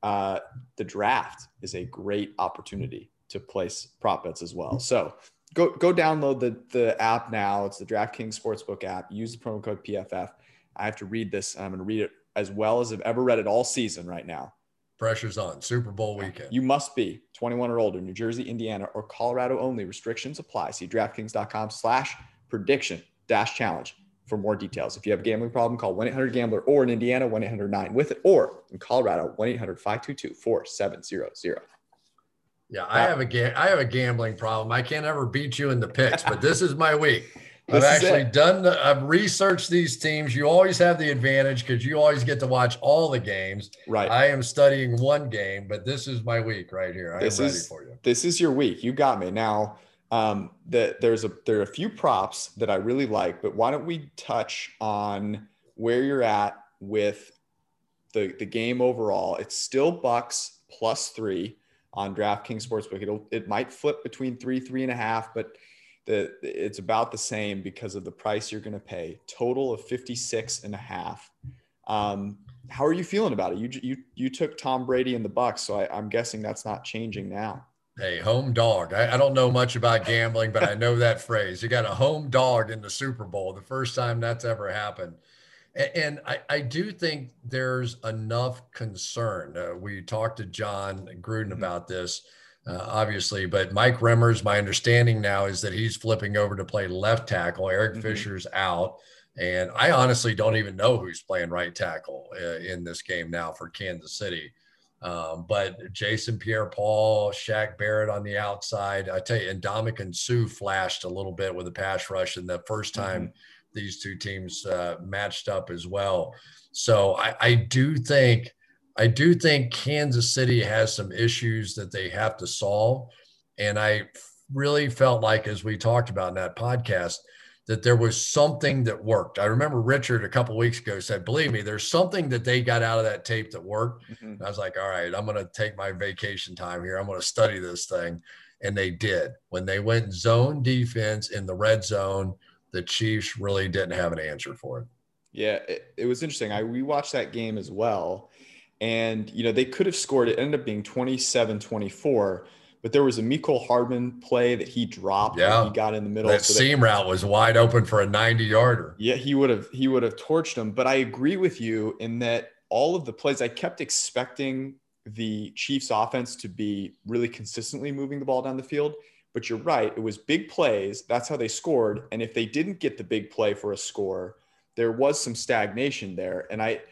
Uh, the draft is a great opportunity to place prop bets as well. So Go go download the, the app now. It's the DraftKings Sportsbook app. Use the promo code P F F. I have to read this. I'm going to read it as well as I've ever read it all season right now. Pressure's on. Super Bowl weekend. You must be twenty-one or older, New Jersey, Indiana, or Colorado only. Restrictions apply. See DraftKings.com slash prediction dash challenge for more details. If you have a gambling problem, call one eight hundred gambler or in Indiana, one eight hundred nine with it or in Colorado, one eight hundred five two two four seven zero zero. Yeah, I have a ga- I have a gambling problem. I can't ever beat you in the picks, but this is my week. I've actually done the, I've researched these teams. You always have the advantage because you always get to watch all the games. Right. I am studying one game, but this is my week right here. I am ready for you. This is your week. You got me. Now, um, the, there's a there are a few props that I really like, but why don't we touch on where you're at with the the game overall? It's still Bucks plus three on DraftKings Sportsbook. It'll, it might flip between three, three and a half, but the it's about the same because of the price you're going to pay. Total of fifty-six and a half. Um, how are you feeling about it? You you you took Tom Brady and the Bucs, so I, I'm guessing that's not changing now. Hey, home dog. I, I don't know much about gambling, but I know that phrase. You got a home dog in the Super Bowl, the first time that's ever happened. And I, I do think there's enough concern. Uh, we talked to Jon Gruden about this, uh, obviously, but Mike Remmers, my understanding now is that he's flipping over to play left tackle. Eric mm-hmm. Fisher's out. And I honestly don't even know who's playing right tackle uh, in this game now for Kansas City. Um, but Jason Pierre-Paul, Shaq Barrett on the outside, I tell you, and Dominic Sue flashed a little bit with a pass rush in the first time mm-hmm. these two teams uh, matched up as well. So I, I do think, I do think Kansas City has some issues that they have to solve. And I really felt like, as we talked about in that podcast, that there was something that worked. I remember Richard a couple of weeks ago said, believe me, there's something that they got out of that tape that worked. Mm-hmm. And I was like, all right, I'm going to take my vacation time here. I'm going to study this thing. And they did. When they went zone defense in the red zone, the Chiefs really didn't have an answer for it. Yeah, it, it was interesting. I we watched that game as well. And, you know, they could have scored. It ended up being twenty-seven twenty-four. But there was a Mecole Hardman play that he dropped. Yeah, he got in the middle. That so seam they, route was wide open for a ninety-yarder. Yeah, he would have he would have torched him. But I agree with you in that all of the plays, I kept expecting the Chiefs offense to be really consistently moving the ball down the field. But you're right. It was big plays. That's how they scored. And if they didn't get the big play for a score, there was some stagnation there. And I,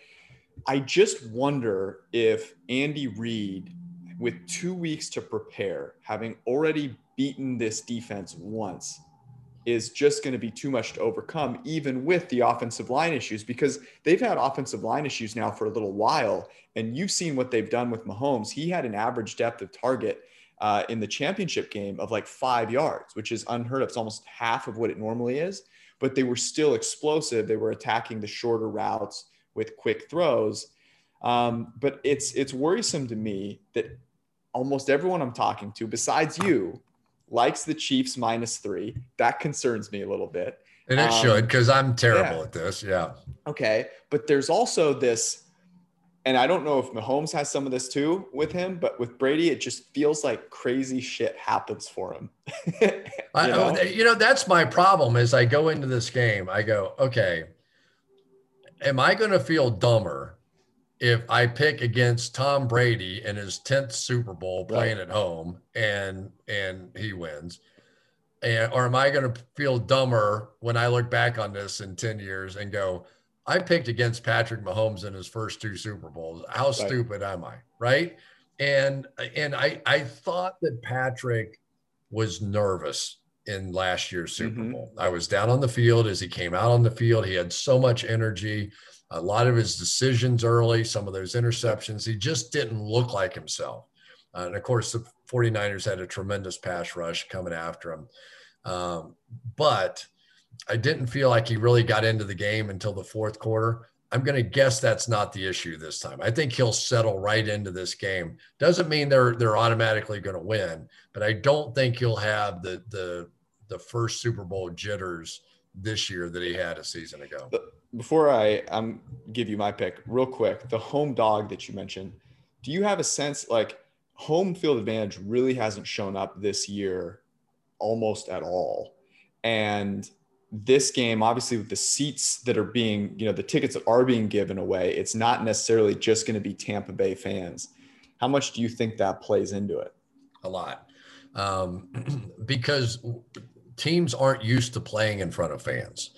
I just wonder if Andy Reid, with two weeks to prepare, having already beaten this defense once, is just going to be too much to overcome, even with the offensive line issues, because they've had offensive line issues now for a little while. And you've seen what they've done with Mahomes. He had an average depth of target uh, in the championship game of like five yards, which is unheard of. It's almost half of what it normally is, but they were still explosive. They were attacking the shorter routes with quick throws. Um, but it's, it's worrisome to me that almost everyone I'm talking to besides you likes the Chiefs minus three. That concerns me a little bit. And it um, should, because I'm terrible yeah. at this. Yeah. Okay. But there's also this, and I don't know if Mahomes has some of this too with him, but with Brady, it just feels like crazy shit happens for him. you, I, know? you know, that's my problem is I go into this game, I go, okay, am I going to feel dumber if I pick against Tom Brady in his tenth Super Bowl playing right. at home and and he wins? And, or am I going to feel dumber when I look back on this in ten years and go, I picked against Patrick Mahomes in his first two Super Bowls. How right. stupid am I, right? And and I, I thought that Patrick was nervous in last year's Super mm-hmm. Bowl. I was down on the field as he came out on the field. He had so much energy. A lot of his decisions early, some of those interceptions, he just didn't look like himself. Uh, and, of course, the 49ers had a tremendous pass rush coming after him. Um, but I didn't feel like he really got into the game until the fourth quarter. I'm going to guess that's not the issue this time. I think he'll settle right into this game. Doesn't mean they're they're automatically going to win, but I don't think he'll have the, the, the first Super Bowl jitters this year that he had a season ago. Before I um, give you my pick, real quick, the home dog that you mentioned, do you have a sense like home field advantage really hasn't shown up this year almost at all? And this game, obviously with the seats that are being, you know, the tickets that are being given away, it's not necessarily just going to be Tampa Bay fans. How much do you think that plays into it? A lot. Um, because teams aren't used to playing in front of fans.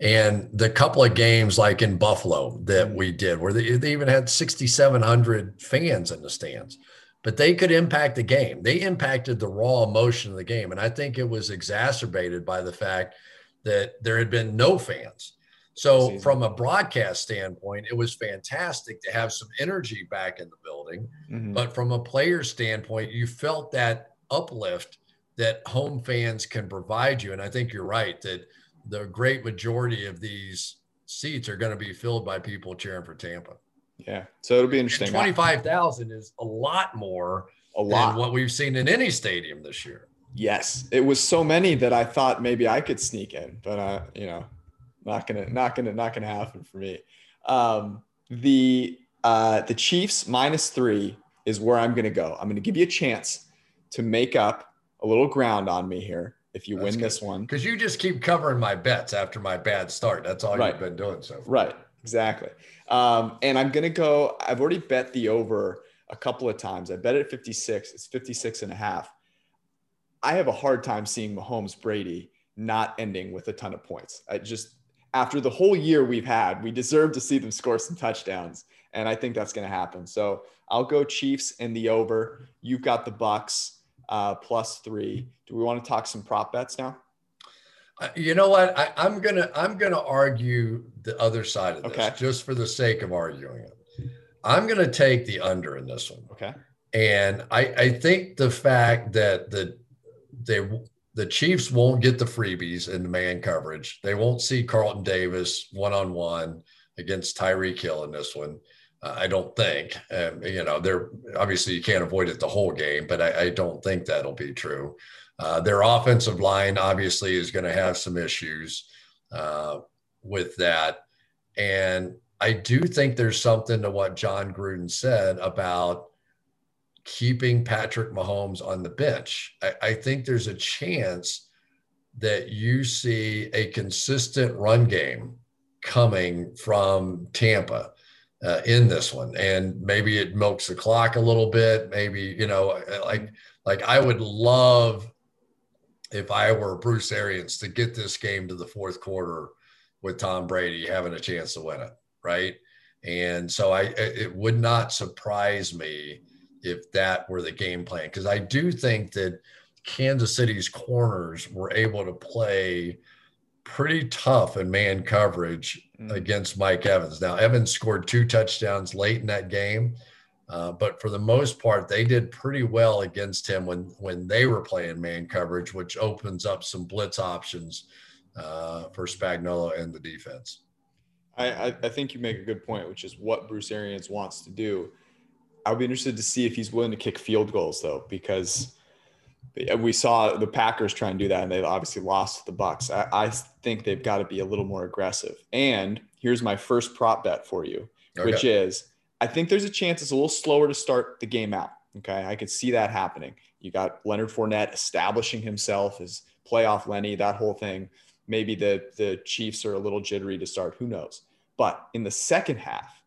And the couple of games like in Buffalo that we did where they, they even had sixty-seven hundred fans in the stands, but they could impact the game. They impacted the raw emotion of the game. And I think it was exacerbated by the fact that there had been no fans. So from a broadcast standpoint, it was fantastic to have some energy back in the building. Mm-hmm. But from a player standpoint, you felt that uplift that home fans can provide you. And I think you're right that the great majority of these seats are going to be filled by people cheering for Tampa. Yeah. So it'll be interesting. twenty-five thousand is a lot more a lot. than what we've seen in any stadium this year. Yes. It was so many that I thought maybe I could sneak in, but uh, you know, not going to, not going to, not going to happen for me. Um, the, uh, the Chiefs minus three is where I'm going to go. I'm going to give you a chance to make up a little ground on me here. If you That's win this one. Because you just keep covering my bets after my bad start. That's all right. you've been doing so far. Right, exactly. Um, and I'm going to go – I've already bet the over a couple of times. I bet it at fifty-six. It's fifty-six and a half. I have a hard time seeing Mahomes Brady not ending with a ton of points. I just – after the whole year we've had, we deserve to see them score some touchdowns. And I think that's going to happen. So I'll go Chiefs and the over. You've got the Bucs. Uh, plus three. Do we want to talk some prop bets now? Uh, you know what? I, I'm gonna I'm gonna argue the other side of this, okay. just for the sake of arguing it. I'm gonna take the under in this one. Okay. And I, I think the fact that the they the Chiefs won't get the freebies in the man coverage. They won't see Carlton Davis one on one against Tyreek Hill in this one. I don't think, um, you know, they're obviously you can't avoid it the whole game, but I, I don't think that'll be true. Uh, their offensive line obviously is going to have some issues uh, with that. And I do think there's something to what Jon Gruden said about keeping Patrick Mahomes on the bench. I, I think there's a chance that you see a consistent run game coming from Tampa. Uh, in this one, and maybe it milks the clock a little bit. Maybe, you know, like like I would love if I were Bruce Arians, to get this game to the fourth quarter with Tom Brady having a chance to win it, right? And so I, it would not surprise me if that were the game plan, because I do think that Kansas City's corners were able to play pretty tough in man coverage mm. against Mike Evans. Now, Evans scored two touchdowns late in that game, uh, but for the most part, they did pretty well against him when, when they were playing man coverage, which opens up some blitz options uh, for Spagnuolo and the defense. I, I think you make a good point, which is what Bruce Arians wants to do. I'll be interested to see if he's willing to kick field goals, though, because we saw the Packers try and do that, and they've obviously lost to the Bucs. I, I think they've got to be a little more aggressive. And here's my first prop bet for you, okay, which is I think there's a chance it's a little slower to start the game out. Okay, I could see that happening. You got Leonard Fournette establishing himself as playoff Lenny, that whole thing. Maybe the, the Chiefs are a little jittery to start. Who knows? But in the second half,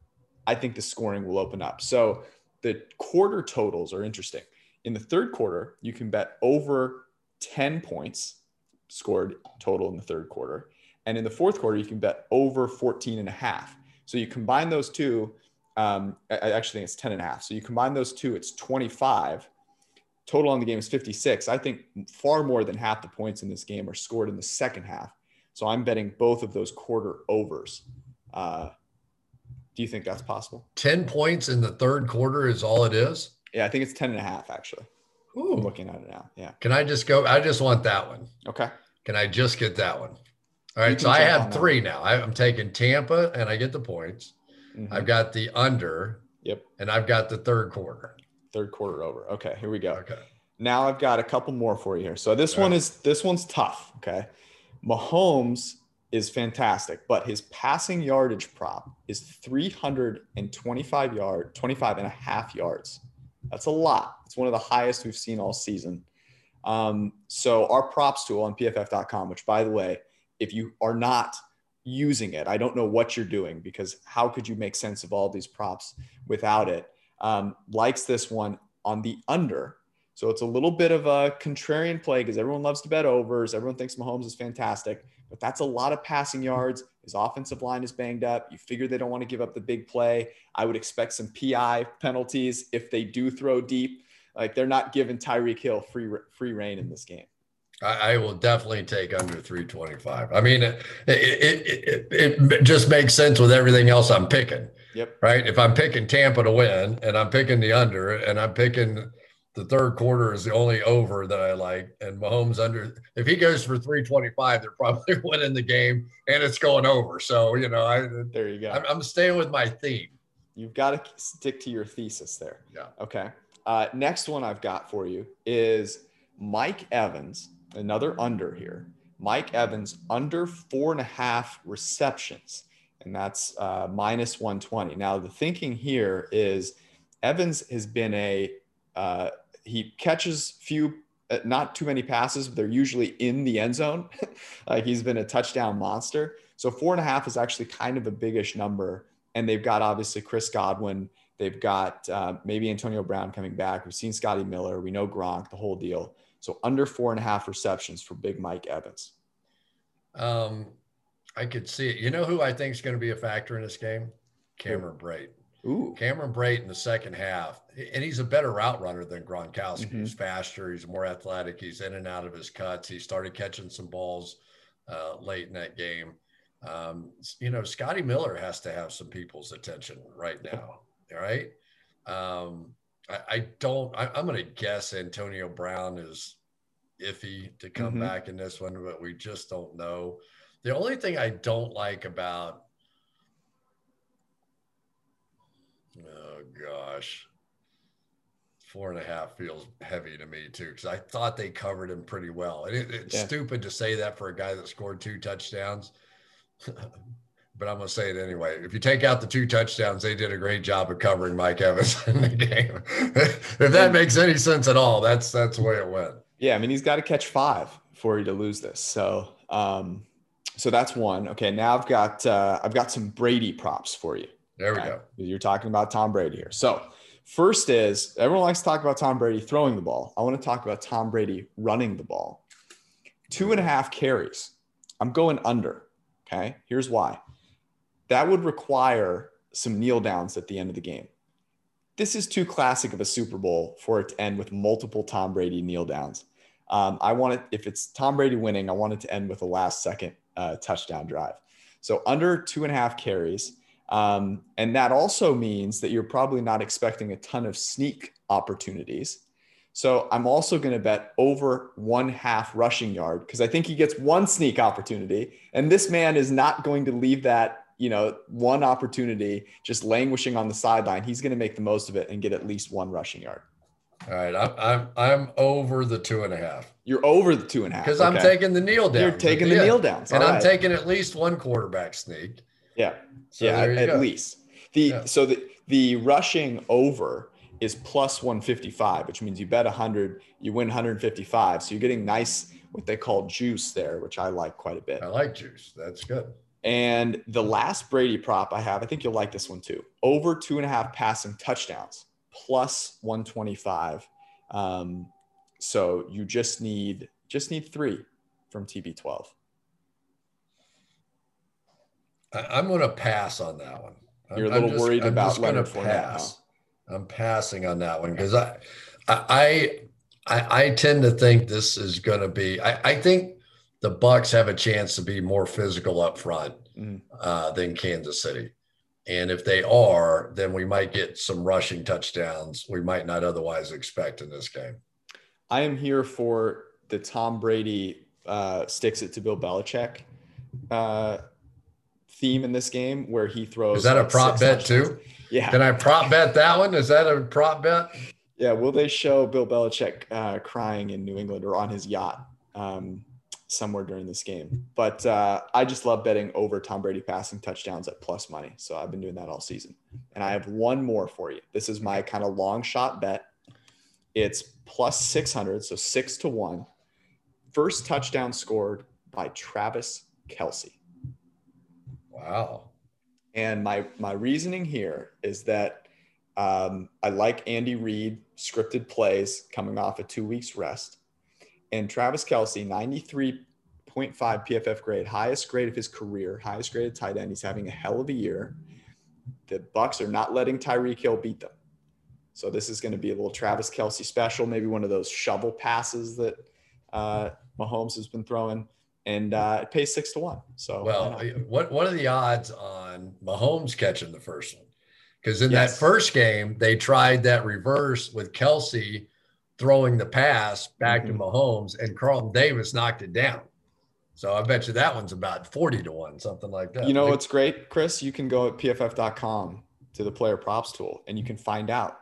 I think the scoring will open up. So the quarter totals are interesting. In the third quarter, you can bet over ten points scored total in the third quarter. And in the fourth quarter, you can bet over fourteen and a half. So you combine those two. Um, I actually think it's ten and a half. So you combine those two, it's twenty-five. Total on the game is fifty-six. I think far more than half the points in this game are scored in the second half. So I'm betting both of those quarter overs. Uh, do you think that's possible? ten points in the third quarter is all it is? Yeah, I think it's ten and a half, actually. Ooh. I'm looking at it now. Yeah. Can I just go? I just want that one. Okay. Can I just get that one? All right. So I have three one. now. I'm taking Tampa and I get the points. Mm-hmm. I've got the under. Yep. And I've got the third quarter. Third quarter over. Okay. Here we go. Okay. Now I've got a couple more for you here. So this All one right. is, this one's tough. Okay. Mahomes is fantastic, but his passing yardage prop is three hundred twenty-five yards, twenty-five and a half yards. That's a lot. It's one of the highest we've seen all season. Um, so our props tool on P F F dot com, which, by the way, if you are not using it, I don't know what you're doing, because how could you make sense of all these props without it? Um, likes this one on the under. So it's a little bit of a contrarian play, because everyone loves to bet overs. Everyone thinks Mahomes is fantastic, but that's a lot of passing yards. His offensive line is banged up. You figure they don't want to give up the big play. I would expect some P I penalties if they do throw deep. Like, they're not giving Tyreek Hill free, free reign in this game. I will definitely take under three twenty-five. I mean, it, it, it, it just makes sense with everything else I'm picking. Yep. Right. If I'm picking Tampa to win, and I'm picking the under, and I'm picking the third quarter is the only over that I like, and Mahomes under, if he goes for three twenty-five, they're probably winning the game, and it's going over. So, you know, I, there you go. I'm, I'm staying with my theme. You've got to stick to your thesis there. Yeah. Okay. Uh, next one I've got for you is Mike Evans, another under here. Mike Evans under four and a half receptions. And that's uh, minus one twenty. Now, the thinking here is Evans has been a uh, – he catches few uh, – not too many passes, but they're usually in the end zone. Like, he's been a touchdown monster. So four and a half is actually kind of a biggish number. And they've got, obviously, Chris Godwin. They've got uh, maybe Antonio Brown coming back. We've seen Scotty Miller. We know Gronk, the whole deal. So under four and a half receptions for big Mike Evans. Um. I could see it. You know who I think is going to be a factor in this game? Cameron Brate. Ooh. Cameron Brate in the second half. And he's a better route runner than Gronkowski. Mm-hmm. He's faster. He's more athletic. He's in and out of his cuts. He started catching some balls uh, late in that game. Um, you know, Scotty Miller has to have some people's attention right now. All right. Um, I, I don't, I, I'm going to guess Antonio Brown is iffy to come mm-hmm. back in this one, but we just don't know. The only thing I don't like about, oh gosh, four and a half feels heavy to me too, because I thought they covered him pretty well. And it, it's yeah. stupid to say that for a guy that scored two touchdowns, but I'm going to say it anyway. If you take out the two touchdowns, they did a great job of covering Mike Evans in the game. If that makes any sense at all, that's, that's the way it went. Yeah. I mean, he's got to catch five for you to lose this. So, um, So that's one. Okay, now I've got uh, I've got some Brady props for you. There we right? go. You're talking about Tom Brady here. So first is, everyone likes to talk about Tom Brady throwing the ball. I want to talk about Tom Brady running the ball. Two and a half carries. I'm going under. Okay. Here's why. That would require some kneel downs at the end of the game. This is too classic of a Super Bowl for it to end with multiple Tom Brady kneel downs. Um, I want it, if it's Tom Brady winning, I want it to end with a last second uh, touchdown drive. So under two and a half carries. Um, and that also means that you're probably not expecting a ton of sneak opportunities. So I'm also going to bet over one half rushing yard because I think he gets one sneak opportunity. And this man is not going to leave that, you know, one opportunity just languishing on the sideline. He's going to make the most of it and get at least one rushing yard. All right. I'm, I'm, I'm over the two and a half. You're over the two and a half. Because okay. I'm taking the kneel down. You're taking the, the kneel downs. And right. I'm taking at least one quarterback sneak. Yeah. So yeah. At go. least the, yeah. so the, the rushing over is plus one fifty-five, which means you bet one hundred, you win one fifty-five. So you're getting nice, what they call juice there, which I like quite a bit. I like juice. That's good. And the last Brady prop I have, I think you'll like this one too. Over two and a half passing touchdowns, plus one twenty-five. Um, so you just need, just need three from T B twelve. I'm going to pass on that one. You're I'm, a little just, worried I'm about Leonard Fournette. I'm passing on that one because I, I, I, I tend to think this is going to be. I, I think the Bucs have a chance to be more physical up front mm. uh, than Kansas City, and if they are, then we might get some rushing touchdowns we might not otherwise expect in this game. I am here for the Tom Brady uh, sticks it to Bill Belichick uh, theme in this game where he throws. Is that like a prop bet touchdowns. too? Yeah. Can I prop bet that one? Is that a prop bet? Yeah. Will they show Bill Belichick uh, crying in New England or on his yacht um, somewhere during this game? But uh, I just love betting over Tom Brady passing touchdowns at plus money. So I've been doing that all season. And I have one more for you. This is my kind of long shot bet. It's plus six hundred. So six to one. First touchdown scored by Travis Kelsey. Wow. And my my reasoning here is that um, I like Andy Reid scripted plays coming off a two weeks rest, and Travis Kelsey, ninety-three point five P F F grade, highest grade of his career, highest graded tight end. He's having a hell of a year. The Bucs are not letting Tyreek Hill beat them, so this is going to be a little Travis Kelsey special, maybe one of those shovel passes that uh, Mahomes has been throwing. And uh, it pays six to one. So, well, what what are the odds on Mahomes catching the first one? Because in yes. that first game, they tried that reverse with Kelsey throwing the pass back mm-hmm. to Mahomes, and Carlton Davis knocked it down. So I bet you that one's about forty to one, something like that. You know what's great, Chris? You can go at P F F dot com to the player props tool, and you can find out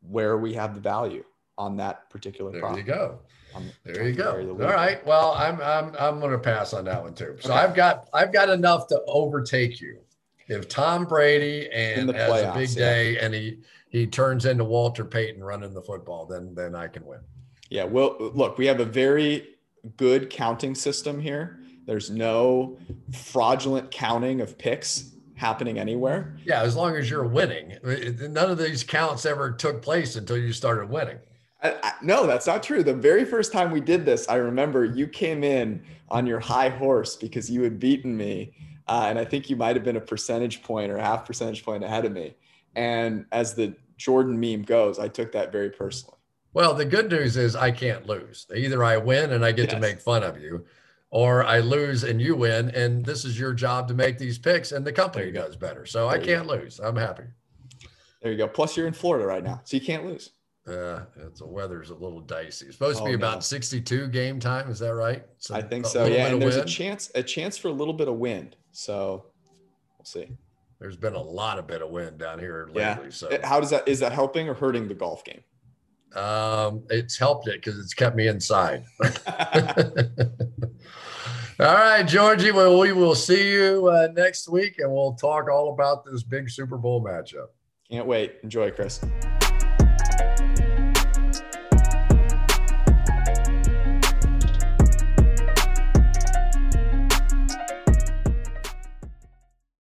where we have the value on that particular prop. There you go. I'm there you go. The All right. Well, I'm I'm I'm going to pass on that one too. So okay. I've got I've got enough to overtake you. If Tom Brady and the playoffs, has a big day yeah. and he he turns into Walter Payton running the football, then then I can win. Yeah. Well, look, we have a very good counting system here. There's no fraudulent counting of picks happening anywhere. Yeah, as long as you're winning. None of these counts ever took place until you started winning. I, I, no, that's not true. The very first time we did this, I remember you came in on your high horse because you had beaten me. Uh, and I think you might've been a percentage point or a half percentage point ahead of me. And as the Jordan meme goes, I took that very personally. Well, the good news is I can't lose. Either I win and I get yes. to make fun of you, or I lose and you win. And this is your job to make these picks and the company does better. So there I can't go. lose. I'm happy. There you go. Plus you're in Florida right now, so you can't lose. Uh, it's the weather's a little dicey. It's supposed oh, to be about no. sixty-two game time. Is that right? So I think so. Yeah. And there's wind. a chance, a chance for a little bit of wind. So we'll see. There's been a lot of bit of wind down here lately. Yeah. So how does that, is that helping or hurting the golf game? Um, it's helped it because it's kept me inside. All right, Georgie, well, we will see you uh, next week and we'll talk all about this big Super Bowl matchup. Can't wait. Enjoy, Chris.